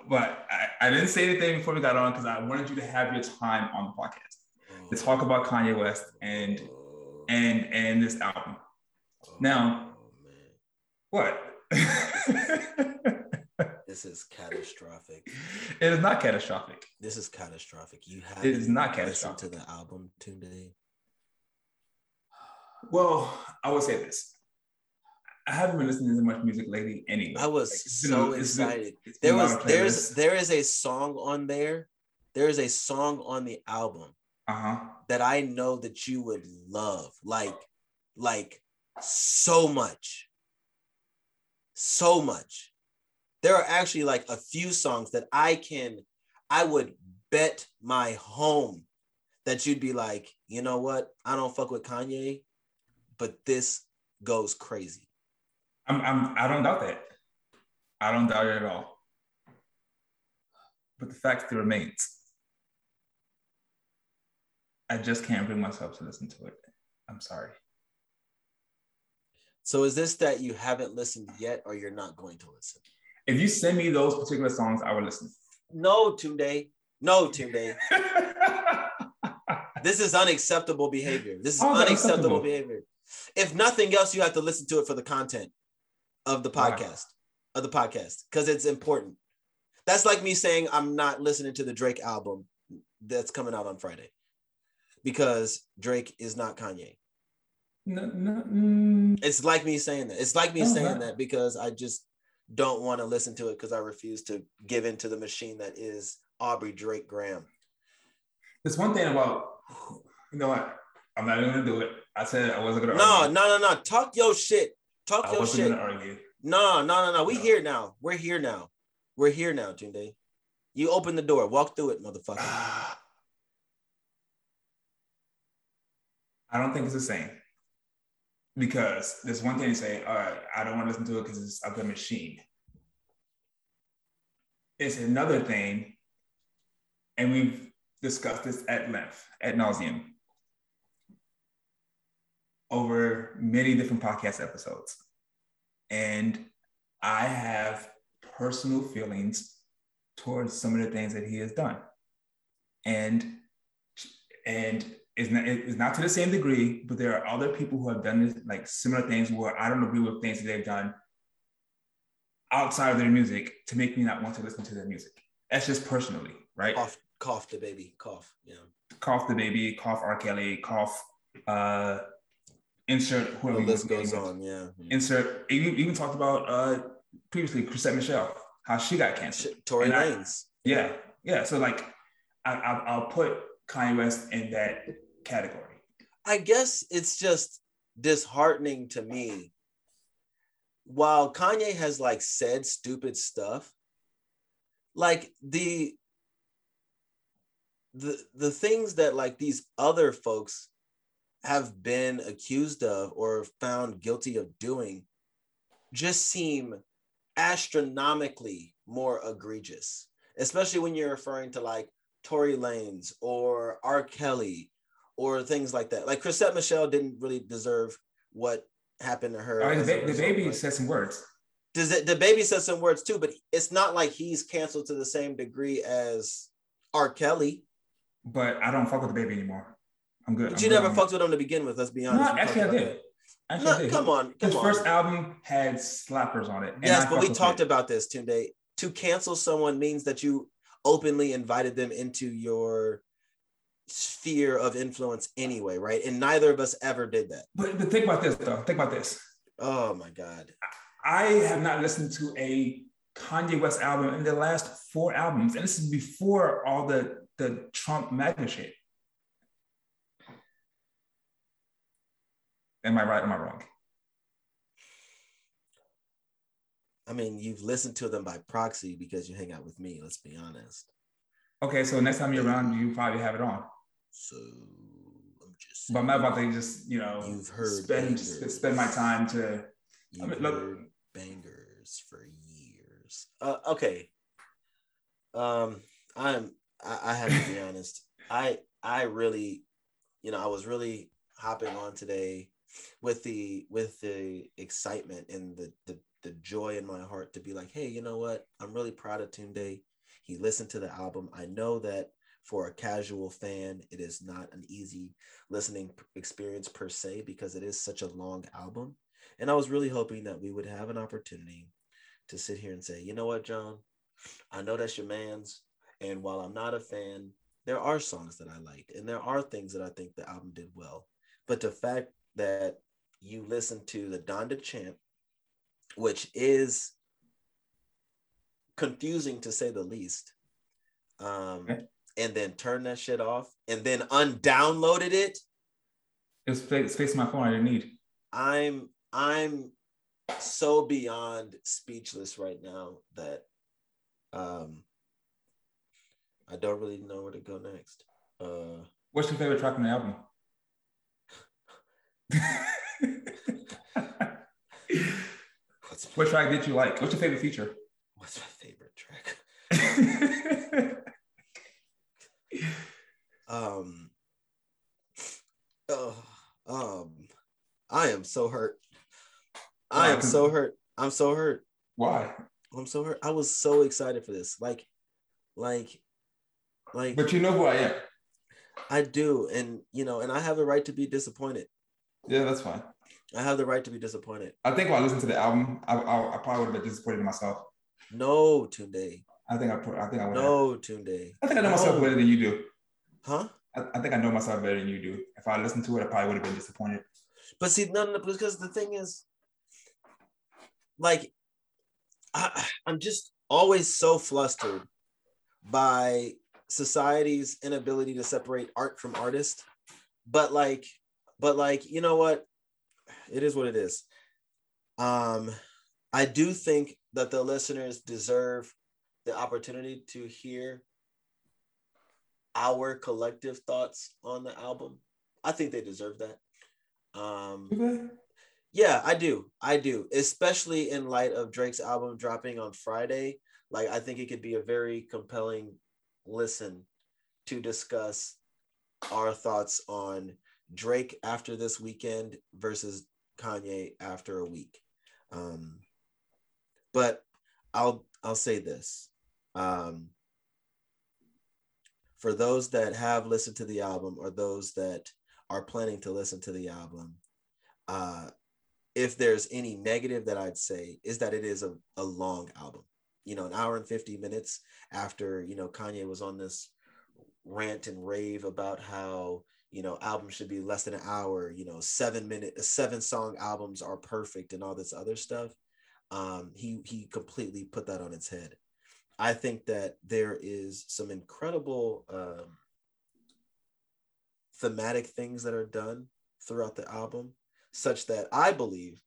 but I, I didn't say anything before we got on because I wanted you to have your time on the podcast to talk about Kanye West and and and this album. Now, what? This is catastrophic. It is not catastrophic. This is catastrophic. You have it is not catastrophic. Listened to the album today. Well, I would say this. I haven't been listening to much music lately anyway. I was like, so been, excited. It's been, it's been there was there's there is a song on there. There is a song on the album uh-huh. that I know that you would love. Like, like so much. So much. There are actually like a few songs that I can, I would bet my home that you'd be like, you know what? I don't fuck with Kanye, but this goes crazy. I'm, I'm, I don't doubt that. I don't doubt it at all. But the fact remains, I just can't bring myself to listen to it. I'm sorry. So is this that you haven't listened yet or you're not going to listen? If you send me those particular songs, I will listen. No, Tunde. No, Tunde. This is unacceptable behavior. This is oh, unacceptable behavior. If nothing else, you have to listen to it for the content of the podcast, wow. of the podcast, because it's important. That's like me saying I'm not listening to the Drake album that's coming out on Friday because Drake is not Kanye. No, no, mm. It's like me saying that. It's like me oh, saying no. that because I just don't want to listen to it because I refuse to give in to the machine that is Aubrey Drake Graham. There's one thing about, you know what? I'm not even going to do it. I said I wasn't going to no, argue. No, no, no, no. Talk your shit. Talk I your shit. I wasn't going to argue. No, no, no, no. We no. here now. We're here now. We're here now, Tunde. You open the door. Walk through it, motherfucker. I don't think it's the same. Because there's one thing to say, all right, I don't want to listen to it because it's of the machine. It's another thing, and we've discussed this at length, ad nauseum, over many different podcast episodes. And I have personal feelings towards some of the things that he has done. And, and, It's not, it's not to the same degree, but there are other people who have done this, like similar things where I don't agree with things that they've done outside of their music to make me not want to listen to their music. That's just personally, right? Cough, cough the baby, cough, yeah. Cough the baby, cough R. Kelly, cough uh, insert whoever. The list goes on, yeah. Insert. You even talked about uh, previously Chrisette Michele, how she got canceled. Tory Lanez. Yeah, yeah. So like, I, I, I'll put Kanye West in that category. I guess it's just disheartening to me. While Kanye has like said stupid stuff, like the the the things that like these other folks have been accused of or found guilty of doing just seem astronomically more egregious, especially when you're referring to like Tory Lanez or R. Kelly or things like that. Like Chrisette Michele didn't really deserve what happened to her. I mean, the, the baby like, said some words. Does it, the baby said some words too, but it's not like he's canceled to the same degree as R. Kelly. But I don't fuck with the baby anymore. I'm good. But I'm you good never fucked with him to begin with, let's be honest. No, actually I did. That. Actually no, I did. Come on. Come His on. first album had slappers on it. And yes, I but we talked it. about this, Tunde. To cancel someone means that you openly invited them into your sphere of influence anyway, right? And neither of us ever did that. But, but think about this, though. Think about this. Oh, my God. I have not listened to a Kanye West album in the last four albums. And this is before all the, the Trump MAGA shit. Am I right? Am I wrong? I mean, you've listened to them by proxy because you hang out with me. Let's be honest. Okay, so next time you're around, you probably have it on. So I'm just. But I'm not about to just, you know, you've heard spend bangers. spend my time to. You've I mean, look. heard bangers for years. Uh, okay. Um, I'm. I, I have to be honest. I I really, you know, I was really hopping on today with the with the excitement and the the. the joy in my heart to be like, hey, you know what? I'm really proud of Tunde. He listened to the album. I know that for a casual fan, it is not an easy listening experience per se, because it is such a long album. And I was really hoping that we would have an opportunity to sit here and say, you know what, John, I know that's your man's. And while I'm not a fan, there are songs that I liked and there are things that I think the album did well. But the fact that you listened to the Donda chant, which is confusing to say the least. Um, okay. And then turn that shit off and then undownloaded it. It was space on my phone I didn't need. I'm I'm so beyond speechless right now that um, I don't really know where to go next. Uh, What's your favorite track on the album? What track did you like? What's your favorite feature? What's my favorite track? um, oh, um, I am so hurt. I am so hurt. I'm so hurt. Why? I'm so hurt. I was so excited for this. Like, like, like. But you know who I am. I do, and you know, and I have the right to be disappointed. Yeah, that's fine. I have the right to be disappointed. I think when I listened to the album, I, I, I probably would have been disappointed in myself. No, Tunde. I think I, I think I would. No, have. Tunde. I think I know no. myself better than you do. Huh? I, I think I know myself better than you do. If I listened to it, I probably would have been disappointed. But see, no, no, because the thing is, like, I, I'm just always so flustered by society's inability to separate art from artist. But like, but like, you know what? It is what it is. Um, I do think that the listeners deserve the opportunity to hear our collective thoughts on the album. I think they deserve that. Um, okay. Yeah, I do. I do. Especially in light of Drake's album dropping on Friday. Like, I think it could be a very compelling listen to discuss our thoughts on Drake after this weekend versus Kanye after a week. Um, but I'll I'll say this. Um, for those that have listened to the album or those that are planning to listen to the album, uh, if there's any negative that I'd say is that it is a, a long album. You know, an hour and fifty minutes after, you know, Kanye was on this rant and rave about how you know, albums should be less than an hour, you know, seven minute, seven song albums are perfect and all this other stuff. Um, he, he completely put that on its head. I think that there is some incredible um, thematic things that are done throughout the album, such that I believe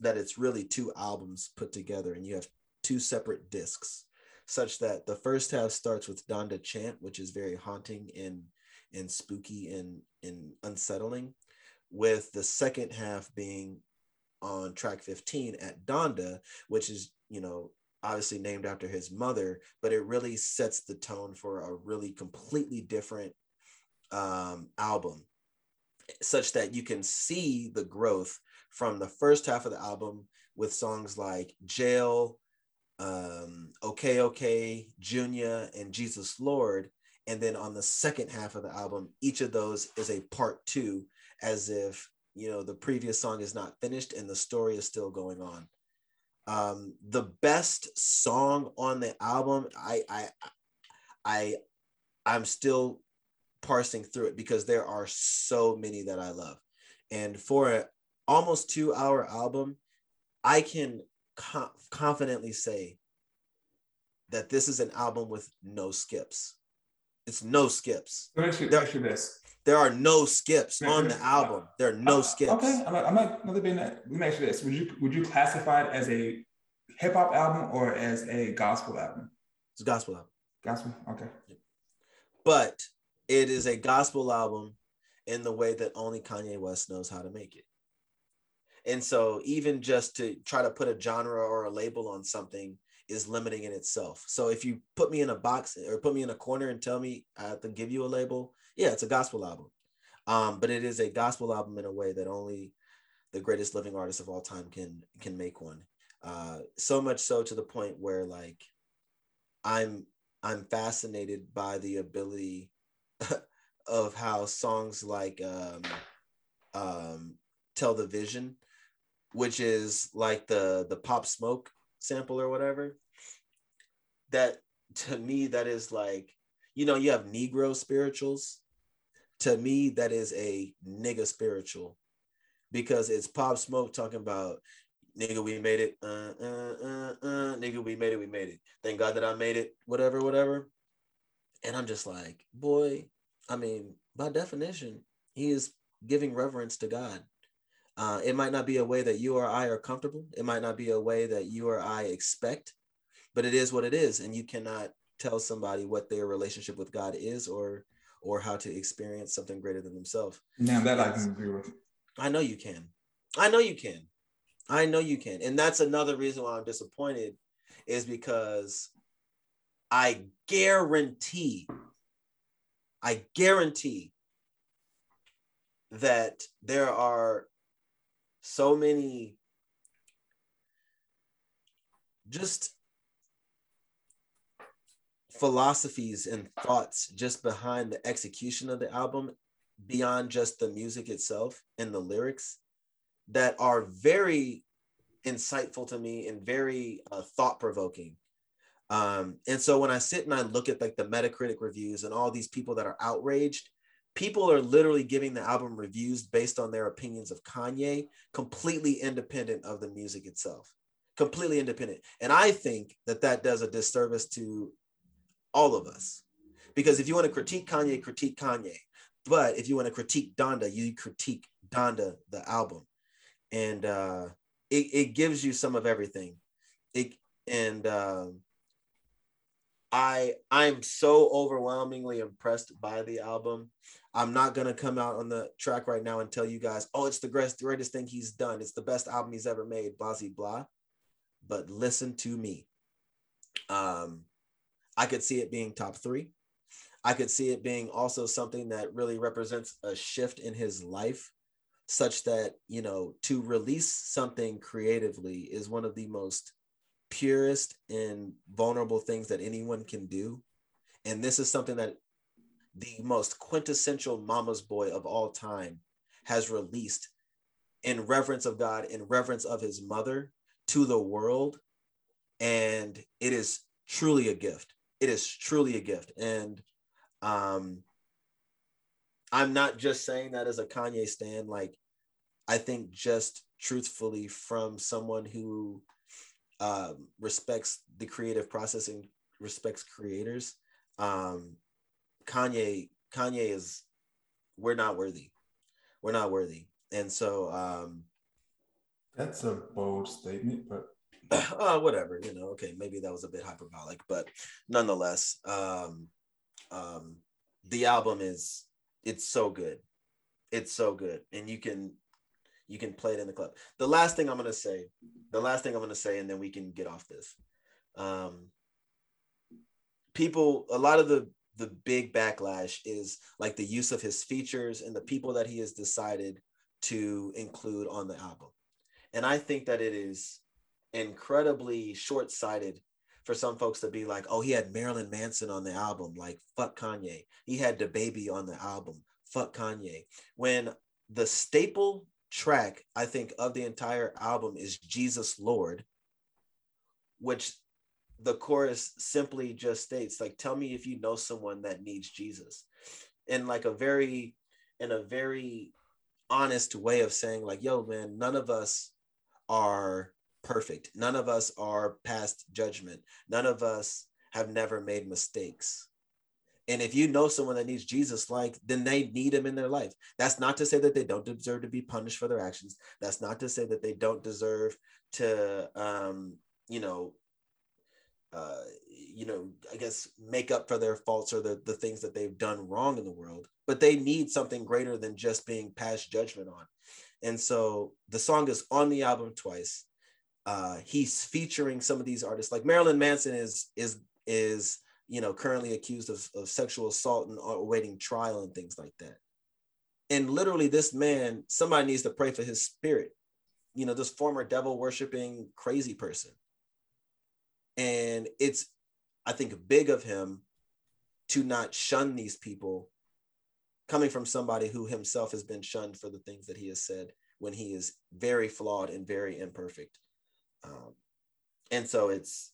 that it's really two albums put together and you have two separate discs, such that the first half starts with Donda Chant, which is very haunting and and spooky and, and unsettling, with the second half being on track fifteen at Donda, which is, you know, obviously named after his mother, but it really sets the tone for a really completely different um, album, such that you can see the growth from the first half of the album with songs like Jail, um, Okay, Okay, Junior, and Jesus Lord. And then on the second half of the album, each of those is a part two, as if, you know, the previous song is not finished and the story is still going on. Um, the best song on the album, I, I, I, I'm still parsing through it because there are so many that I love. And for an almost two hour album, I can com- confidently say that this is an album with no skips. It's no skips. Actually, there, actually this. There are no skips on the album. There are no uh, skips. Okay, I'm not, I'm not, not being that. Let me ask you this. Would you, would you classify it as a hip hop album or as a gospel album? It's a gospel album. Gospel, okay. But it is a gospel album in the way that only Kanye West knows how to make it. And so even just to try to put a genre or a label on something is limiting in itself. So if you put me in a box or put me in a corner and tell me I have to give you a label, yeah, it's a gospel album. Um, but it is a gospel album in a way that only the greatest living artist of all time can can make one. Uh, so much so to the point where, like, I'm I'm fascinated by the ability of how songs like um, um, Tell the Vision, which is like the the Pop Smoke sample or whatever, that to me, that is like, you know, you have Negro spirituals. To me, that is a nigga spiritual, because it's Pop Smoke talking about, nigga, we made it, uh, uh, uh, uh, nigga, we made it, we made it. Thank God that I made it, whatever, whatever. And I'm just like, boy, I mean, by definition, he is giving reverence to God. Uh, it might not be a way that you or I are comfortable. It might not be a way that you or I expect, but it is what it is. And you cannot tell somebody what their relationship with God is or or how to experience something greater than themselves. Now that I can agree with. I know you can. I know you can. I know you can. And that's another reason why I'm disappointed, is because I guarantee, I guarantee that there are so many just philosophies and thoughts just behind the execution of the album, beyond just the music itself and the lyrics, that are very insightful to me and very uh, thought-provoking. Um, and so when I sit and I look at like the Metacritic reviews and all these people that are outraged, people are literally giving the album reviews based on their opinions of Kanye, completely independent of the music itself, completely independent. And I think that that does a disservice to all of us, because if you want to critique Kanye, critique Kanye. But if you want to critique Donda, you critique Donda, the album. And uh, it, it gives you some of everything. It, and um, I, I'm so overwhelmingly impressed by the album. I'm not going to come out on the track right now and tell you guys, oh, it's the greatest, greatest thing he's done. It's the best album he's ever made, blah, blah, blah. But listen to me. Um, I could see it being top three. I could see it being also something that really represents a shift in his life, such that, you know, to release something creatively is one of the most purest and vulnerable things that anyone can do. And this is something that the most quintessential mama's boy of all time has released in reverence of God, in reverence of his mother, to the world. And it is truly a gift. It is truly a gift. And um, I'm not just saying that as a Kanye stan. Like, I think just truthfully from someone who um, respects the creative process and respects creators, um, Kanye, Kanye is, we're not worthy. We're not worthy. And so um, that's a bold statement, but uh, whatever, you know, okay, maybe that was a bit hyperbolic, but nonetheless, um, um, the album is, it's so good. It's so good. And you can, you can play it in the club. The last thing I'm going to say, the last thing I'm going to say, and then we can get off this. Um, people, a lot of the, the big backlash is like the use of his features and the people that he has decided to include on the album. And I think that it is incredibly short-sighted for some folks to be like, oh, he had Marilyn Manson on the album, like, fuck Kanye. He had DaBaby on the album, fuck Kanye. When the staple track, I think, of the entire album is Jesus Lord, which the chorus simply just states, like, tell me if you know someone that needs Jesus. And like a very, in a very honest way of saying like, yo, man, none of us are perfect. None of us are past judgment. None of us have never made mistakes. And if you know someone that needs Jesus, like, then they need him in their life. That's not to say that they don't deserve to be punished for their actions. That's not to say that they don't deserve to, um, you know, uh, you know, I guess make up for their faults or the, the things that they've done wrong in the world, but they need something greater than just being passed judgment on. And so the song is on the album twice. Uh, he's featuring some of these artists, like Marilyn Manson is, is, is, you know, currently accused of, of sexual assault and awaiting trial and things like that. And literally this man, somebody needs to pray for his spirit, you know, this former devil worshiping crazy person. And it's, I think, big of him to not shun these people, coming from somebody who himself has been shunned for the things that he has said when he is very flawed and very imperfect. Um, and so it's,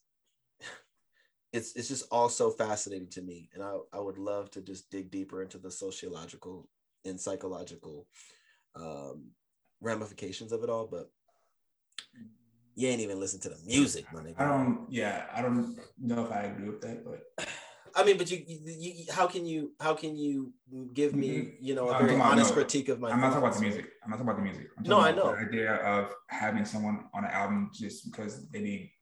it's, it's just all so fascinating to me. And I, I would love to just dig deeper into the sociological and psychological um, ramifications of it all, but you ain't even listen to the music, my nigga. I don't, yeah, I don't know if I agree with that, but. I mean, but you, you, you how can you, how can you give me, you know, a very about, honest no, critique of my I'm not talking about the music. I'm not talking about the music. I'm no, about I know. The idea of having someone on an album just because they need,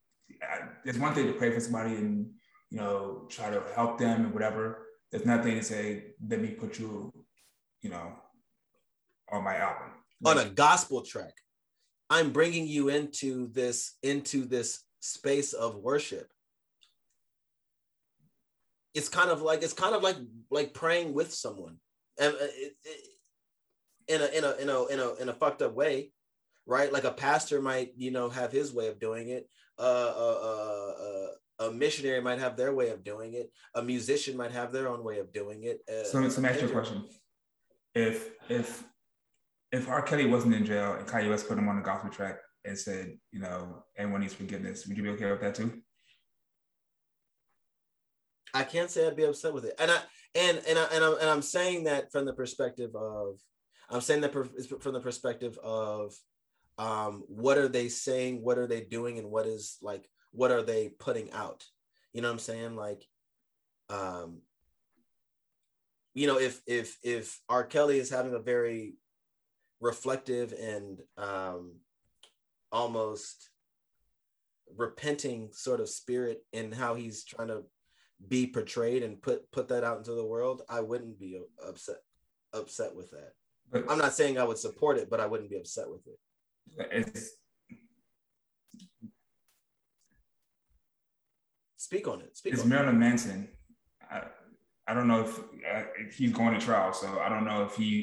there's one thing to pray for somebody and, you know, try to help them and whatever. There's nothing to say, let me put you, you know, on my album. Like, on a gospel track. I'm bringing you into this, into this space of worship. It's kind of like, it's kind of like, like praying with someone, and it, it, in a, in a, in a, in a, in a fucked up way, right? Like a pastor might, you know, have his way of doing it. Uh, uh, uh, a missionary might have their way of doing it. A musician might have their own way of doing it. Uh, so let me ask you a question. If, if, If R. Kelly wasn't in jail and Kanye West put him on the gospel track and said, you know, everyone needs forgiveness, would you be okay with that too? I can't say I'd be upset with it, and I and and I and I'm and I'm saying that from the perspective of, I'm saying that from the perspective of, um, what are they saying, what are they doing, and what is like, what are they putting out? You know what I'm saying? Like, um, you know, if if if R. Kelly is having a very reflective and um, almost repenting sort of spirit in how he's trying to be portrayed and put put that out into the world, I wouldn't be upset upset with that. But I'm not saying I would support it, but I wouldn't be upset with it. It's... Speak on it. Speak it's on Marilyn it. Manson. I... I don't know if, uh, if he's going to trial, so I don't know if he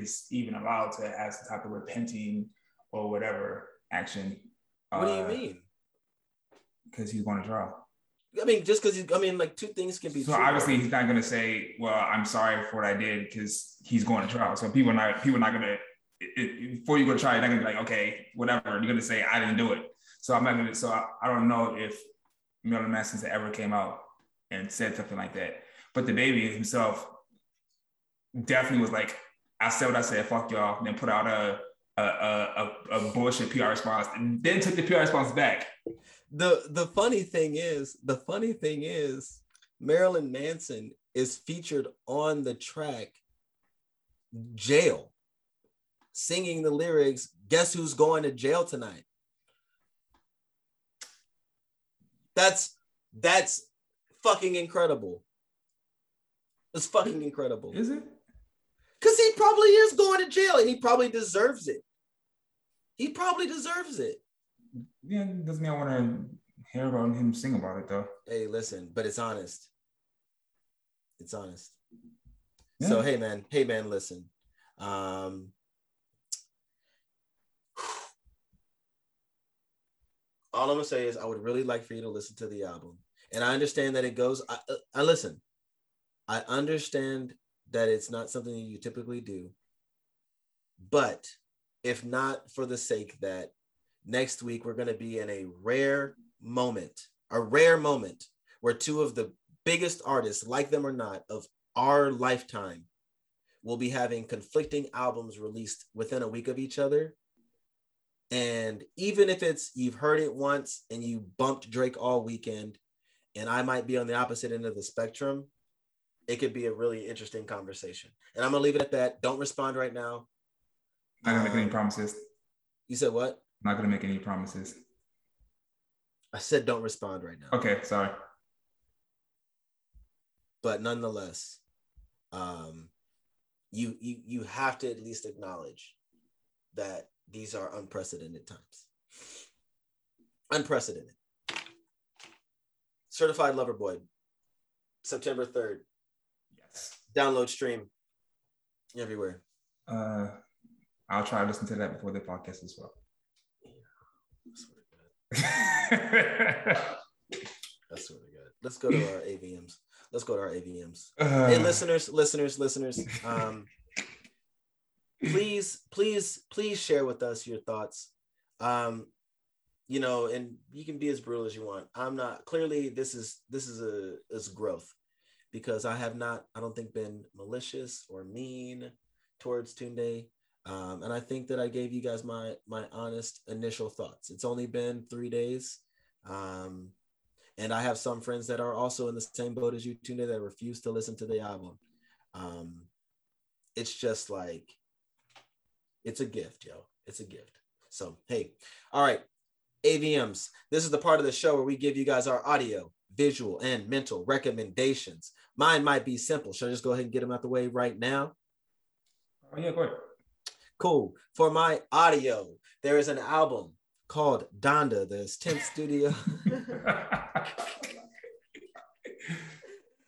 is even allowed to have some type of repenting or whatever action. Uh, what do you mean? Because he's going to trial. I mean, just because, I mean, like, two things can be so true. So obviously he's not going to say, well, I'm sorry for what I did, because he's going to trial. So people are not, people are not going to, before you go to trial, you're not going to be like, okay, whatever. You're going to say, I didn't do it. So I'm not going to, so I, I don't know if Marilyn Manson ever came out and said something like that. But DaBaby himself definitely was like, I said what I said, fuck y'all, and then put out a a a, a bullshit P R response, and then took the P R response back. The the funny thing is, the funny thing is, Marilyn Manson is featured on the track Jail, singing the lyrics, guess who's going to jail tonight? That's that's fucking incredible. It's fucking incredible. Is it? Because he probably is going to jail and he probably deserves it. He probably deserves it. Yeah, doesn't mean I want to hear about him sing about it though. Hey, listen, but it's honest. It's honest. Yeah. So hey man, hey man, listen. Um, all I'm gonna say is I would really like for you to listen to the album. And I understand that it goes, I, I listen, I understand that it's not something you typically do, but if not for the sake that next week we're going to be in a rare moment, a rare moment where two of the biggest artists, like them or not, of our lifetime will be having conflicting albums released within a week of each other. And even if it's, you've heard it once and you bumped Drake all weekend, and I might be on the opposite end of the spectrum, it could be a really interesting conversation. And I'm gonna leave it at that. Don't respond right now. Not gonna um, make any promises. You said what? Not gonna make any promises. I said don't respond right now. Okay, sorry. But nonetheless, um, you you you have to at least acknowledge that these are unprecedented times. Unprecedented. Certified Lover Boy, September third. Yes. Download, stream, everywhere. Uh, I'll try to listen to that before the podcast as well. Yeah, I swear to God. Let's go to our A V Ms. Let's go to our A V Ms. Uh, hey, listeners, listeners, listeners. Um, please, please, please share with us your thoughts. Um, you know, and you can be as brutal as you want. I'm not, clearly this is, this is a, is growth, because I have not, I don't think been malicious or mean towards Tunde. Um, and I think that I gave you guys my, my honest initial thoughts. It's only been three days. Um, and I have some friends that are also in the same boat as you, Tunde, that refuse to listen to the album. Um, it's just like, it's a gift, yo, it's a gift. So, hey, all right. A V Ms. This is the part of the show where we give you guys our audio, visual, and mental recommendations. Mine might be simple. Should I just go ahead and get them out the way right now? Oh, yeah, go ahead. Cool. For my audio, there is an album called Donda, the tenth studio.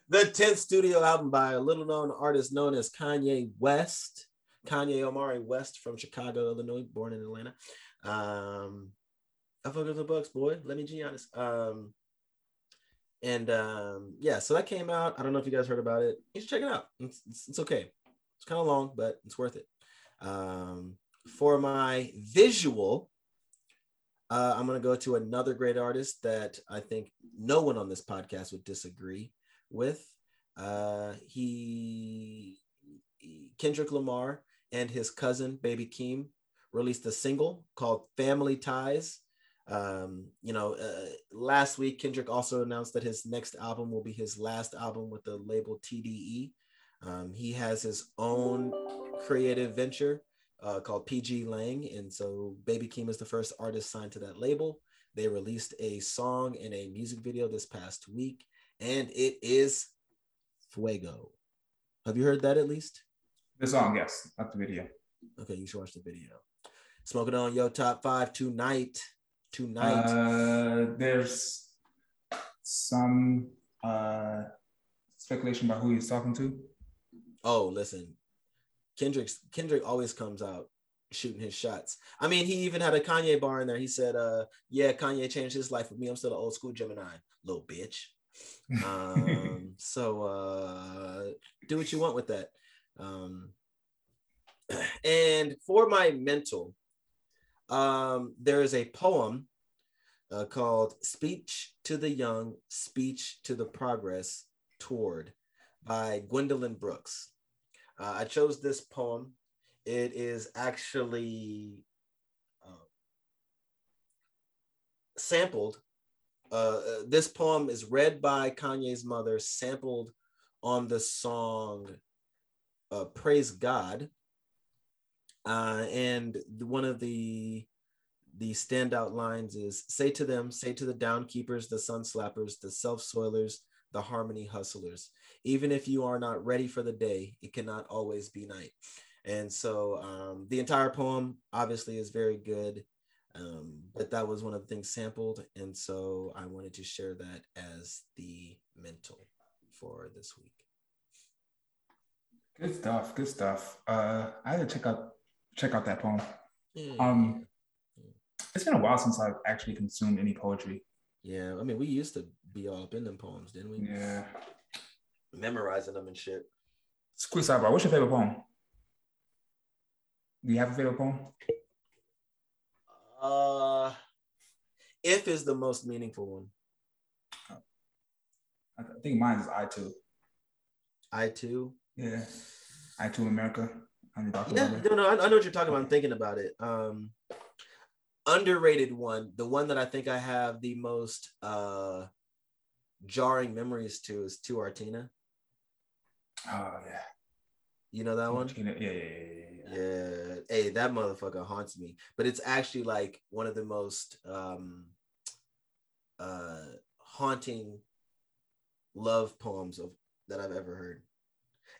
The tenth studio album by a little known artist known as Kanye West. Kanye Omari West from Chicago, Illinois, born in Atlanta. Um, I fuck with the Bucks, boy. Let me be honest. Um, and um, yeah, so that came out. I don't know if you guys heard about it. You should check it out. It's, it's, it's okay. It's kind of long, but it's worth it. Um, for my visual, uh, I'm going to go to another great artist that I think no one on this podcast would disagree with. Uh, he, Kendrick Lamar and his cousin, Baby Keem, released a single called Family Ties. Um, you know, uh, last week, Kendrick also announced that his next album will be his last album with the label T D E. Um, he has his own creative venture uh, called P G Lang. And so Baby Keem is the first artist signed to that label. They released a song and a music video this past week, and it is Fuego. Have you heard that at least? The song, yes, not the video. Okay, you should watch the video. Smoking on your top five tonight. Tonight, uh, there's some uh, speculation about who he's talking to. Oh, listen, Kendrick's Kendrick always comes out shooting his shots. I mean, he even had a Kanye bar in there. He said, uh, "Yeah, Kanye changed his life with me. I'm still an old school Gemini, little bitch." Um, so uh, do what you want with that. Um, and for my mental. Um, there is a poem uh, called Speech to the Young, Speech to the Progress Toward by Gwendolyn Brooks. Uh, I chose this poem. It is actually uh, sampled. Uh, this poem is read by Kanye's mother, sampled on the song uh, Praise God. Uh, and one of the, the standout lines is, say to them, say to the downkeepers, the sun slappers, the self-soilers, the harmony hustlers, even if you are not ready for the day, it cannot always be night. And so um, the entire poem obviously is very good, um, but that was one of the things sampled. And so I wanted to share that as the mental for this week. Good stuff, good stuff. Uh, I had to check out check out that poem. Mm. Um, it's been a while since I've actually consumed any poetry. Yeah, I mean, we used to be all up in them poems, didn't we? Yeah. Memorizing them and shit. Quick sidebar, what's your favorite poem? Do you have a favorite poem? Uh, If is the most meaningful one. I think mine is I Too. I Too? Yeah. I Too America. I'm talking yeah, about no, no, I, I know what you're talking about. I'm thinking about it. Um, underrated one, the one that I think I have the most uh, jarring memories to is To Artina. Oh, yeah. You know that one? Yeah, yeah, yeah, yeah. Yeah. Hey, that motherfucker haunts me. But it's actually like one of the most um, uh, haunting love poems of that I've ever heard.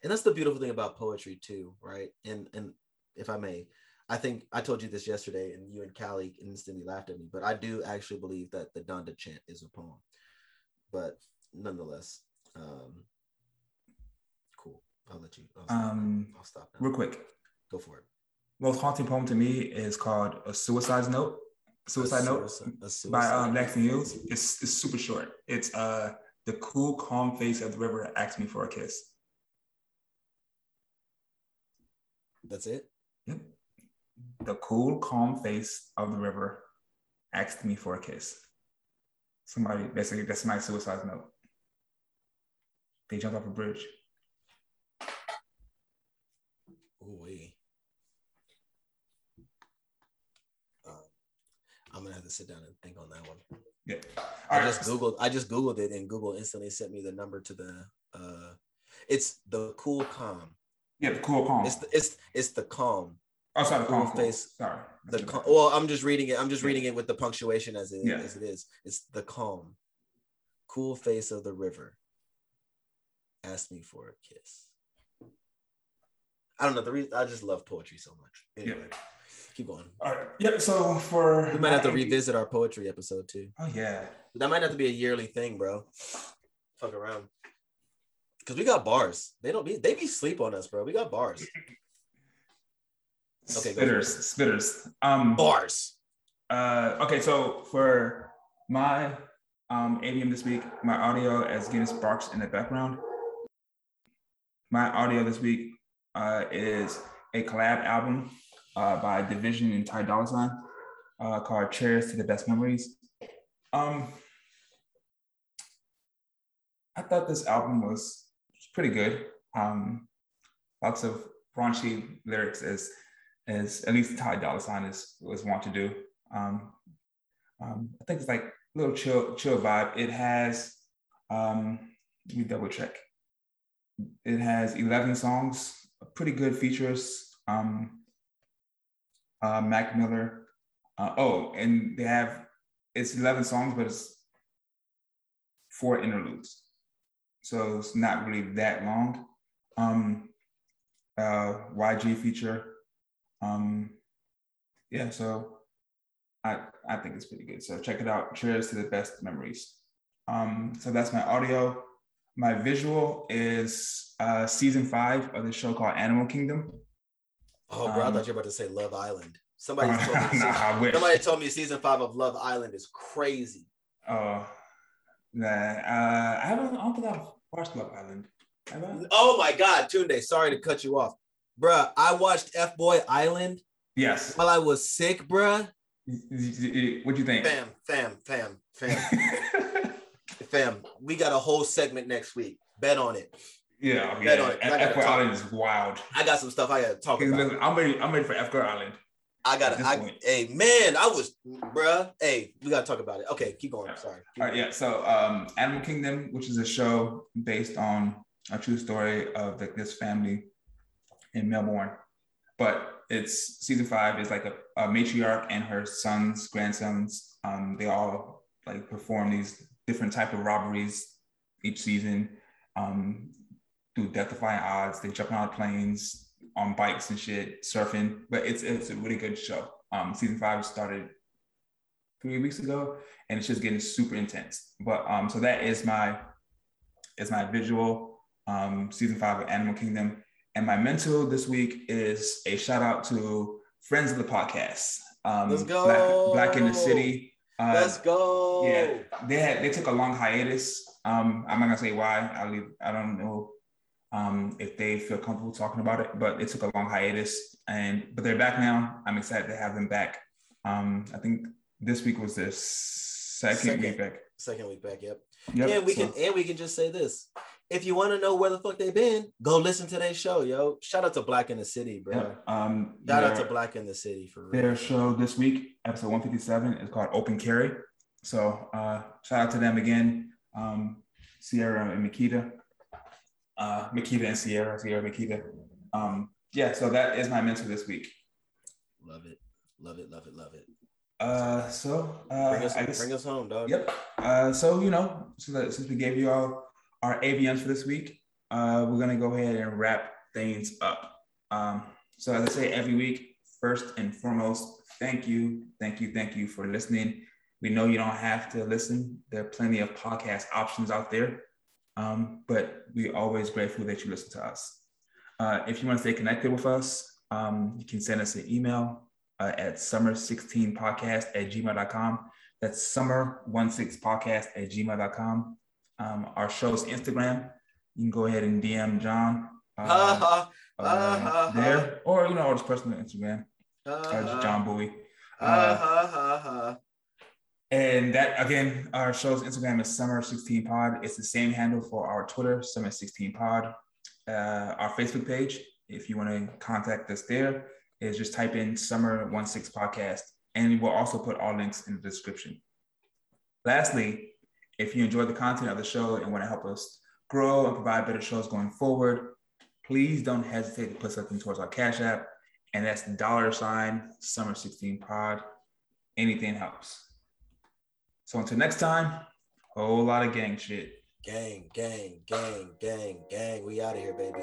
And that's the beautiful thing about poetry too, right? And and if I may, I think I told you this yesterday and you and Callie instantly laughed at me, but I do actually believe that the Donda chant is a poem. But nonetheless, um, cool. I'll let you, I'll stop, um, I'll stop now. Real quick. Go for it. Most haunting poem to me is called A Suicide Note. Suicide Note by um, Langston Hughes. It's, it's super short. It's uh, the cool, calm face of the river asked me for a kiss. That's it? Yep. The cool, calm face of the river asked me for a kiss. Somebody, basically, that's my suicide note. They jumped off a bridge. Ooh-wee. Uh, I'm gonna have to sit down and think on that one. Yeah. All I right. just Googled, I just Googled it and Google instantly sent me the number to the, uh, it's the cool, calm. Yeah, the cool calm. It's the, it's it's the calm. Oh, sorry, the calm, cool. face. Sorry. The cal- well, I'm just reading it. I'm just yeah. reading it with the punctuation as it yeah. as it is. It's the calm, cool face of the river. Ask me for a kiss. I don't know the reason. I just love poetry so much. Anyway, yeah. Keep going. All right. Yep. So for we might have to revisit our poetry episode too. Oh yeah. That might have to be a yearly thing, bro. Fuck around. Cause we got bars. They don't be. They be sleep on us, bro. We got bars. Okay, spitters, go spitters. Um, bars. Uh, okay, so for my um A D M this week, my audio is getting sparks in the background. My audio this week uh, is a collab album uh, by D V S N and Ty Dolla $ign uh, called "Cheers to the Best Memories." Um, I thought this album was pretty good. Um, lots of raunchy lyrics, as as at least Ty Dolla $ign is was want to do. Um, um, I think it's like a little chill chill vibe. It has um, let me double check. It has eleven songs, pretty good features. Um, uh, Mac Miller. Uh, oh, and they have it's eleven songs, but it's four interludes. So it's not really that long. Um, uh, Y G feature, um, yeah. So I I think it's pretty good. So check it out. Cheers to the best memories. Um, so that's my audio. My visual is uh, season five of the show called Animal Kingdom. Oh, bro! Um, I thought you were about to say Love Island. Somebody uh, told me. Nah, season, I wish. Somebody told me season five of Love Island is crazy. Oh, uh, nah. Uh, I haven't. I don't think I've watched Love Island. Oh my God, Tunde, sorry to cut you off. Bruh, I watched F Boy Island. Yes. While I was sick, bruh. What'd you think? Fam, fam, fam, fam. Fam, we got a whole segment next week. Bet on it. Yeah, I mean, yeah, no, F Boy Island is wild. I got some stuff I gotta talk about. Listen, I'm ready. I'm ready for F Boy Island. I gotta. I, hey, man, I was, bruh. Hey, we gotta talk about it. Okay, keep going. Yeah. Sorry. Keep All right, going. Yeah. So, um, Animal Kingdom, which is a show based on a true story of like this family in Melbourne, but it's season five is like a, a matriarch and her sons, grandsons. Um, they all like perform these different type of robberies each season. Um. Do death-defying odds. They jump out of planes, on bikes and shit, surfing. But it's it's a really good show. Um, season five started three weeks ago, and it's just getting super intense. But um, so that is my is my visual um, season five of Animal Kingdom. And my mental this week is a shout out to friends of the podcast. Um, Let's go. Black, Black in the City. Uh, Let's go. Yeah, they had they took a long hiatus. Um, I'm not gonna say why. I leave. I don't know. Um, if they feel comfortable talking about it, but it took a long hiatus, and but they're back now. I'm excited to have them back. Um, I think this week was their second, second week back. Second week back, yep. yep and we so. can and we can just say this: if you want to know where the fuck they've been, go listen to their show, yo. Shout out to Black in the City, bro. Yep. Um, Shout their, out to Black in the City for real. Their show this week, episode one fifty-seven, is called Open Carry. So uh, shout out to them again, um, Sierra and Makita. Uh, Makita and Sierra, Sierra Makita. Um, yeah, so that is my mentor this week. Love it, love it, love it, love it. Uh, so uh, bring, us, I guess, bring us home, dog. Yep. Uh, so you know, so that, since we gave you all our A V Ms for this week, uh, we're gonna go ahead and wrap things up. Um, so as I say every week, first and foremost, thank you, thank you, thank you for listening. We know you don't have to listen. There are plenty of podcast options out there. Um, but we're always grateful that you listen to us. Uh, if you want to stay connected with us, um, you can send us an email uh, at summer sixteen podcast at gmail dot com. That's summer sixteen podcast at gmail dot com. Um, our show's Instagram. You can go ahead and D M John uh, uh-huh. Uh, uh-huh. there, or you know, or his personal Instagram, uh-huh. uh, John Bowie. Uh, uh-huh. Uh-huh. And that, again, our show's Instagram is summer sixteen pod. It's the same handle for our Twitter, summer sixteen pod. Uh, our Facebook page, if you want to contact us there, is just type in summer sixteen podcast. And we'll also put all links in the description. Lastly, if you enjoy the content of the show and want to help us grow and provide better shows going forward, please don't hesitate to put something towards our Cash App. And that's dollar sign summer sixteen pod. Anything helps. So until next time, a whole lot of gang shit. Gang, gang, gang, gang, gang. We out of here, baby.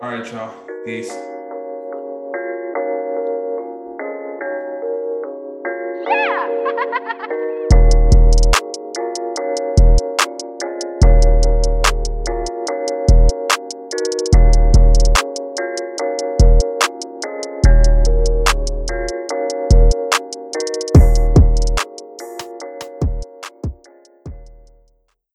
All right, y'all. Peace.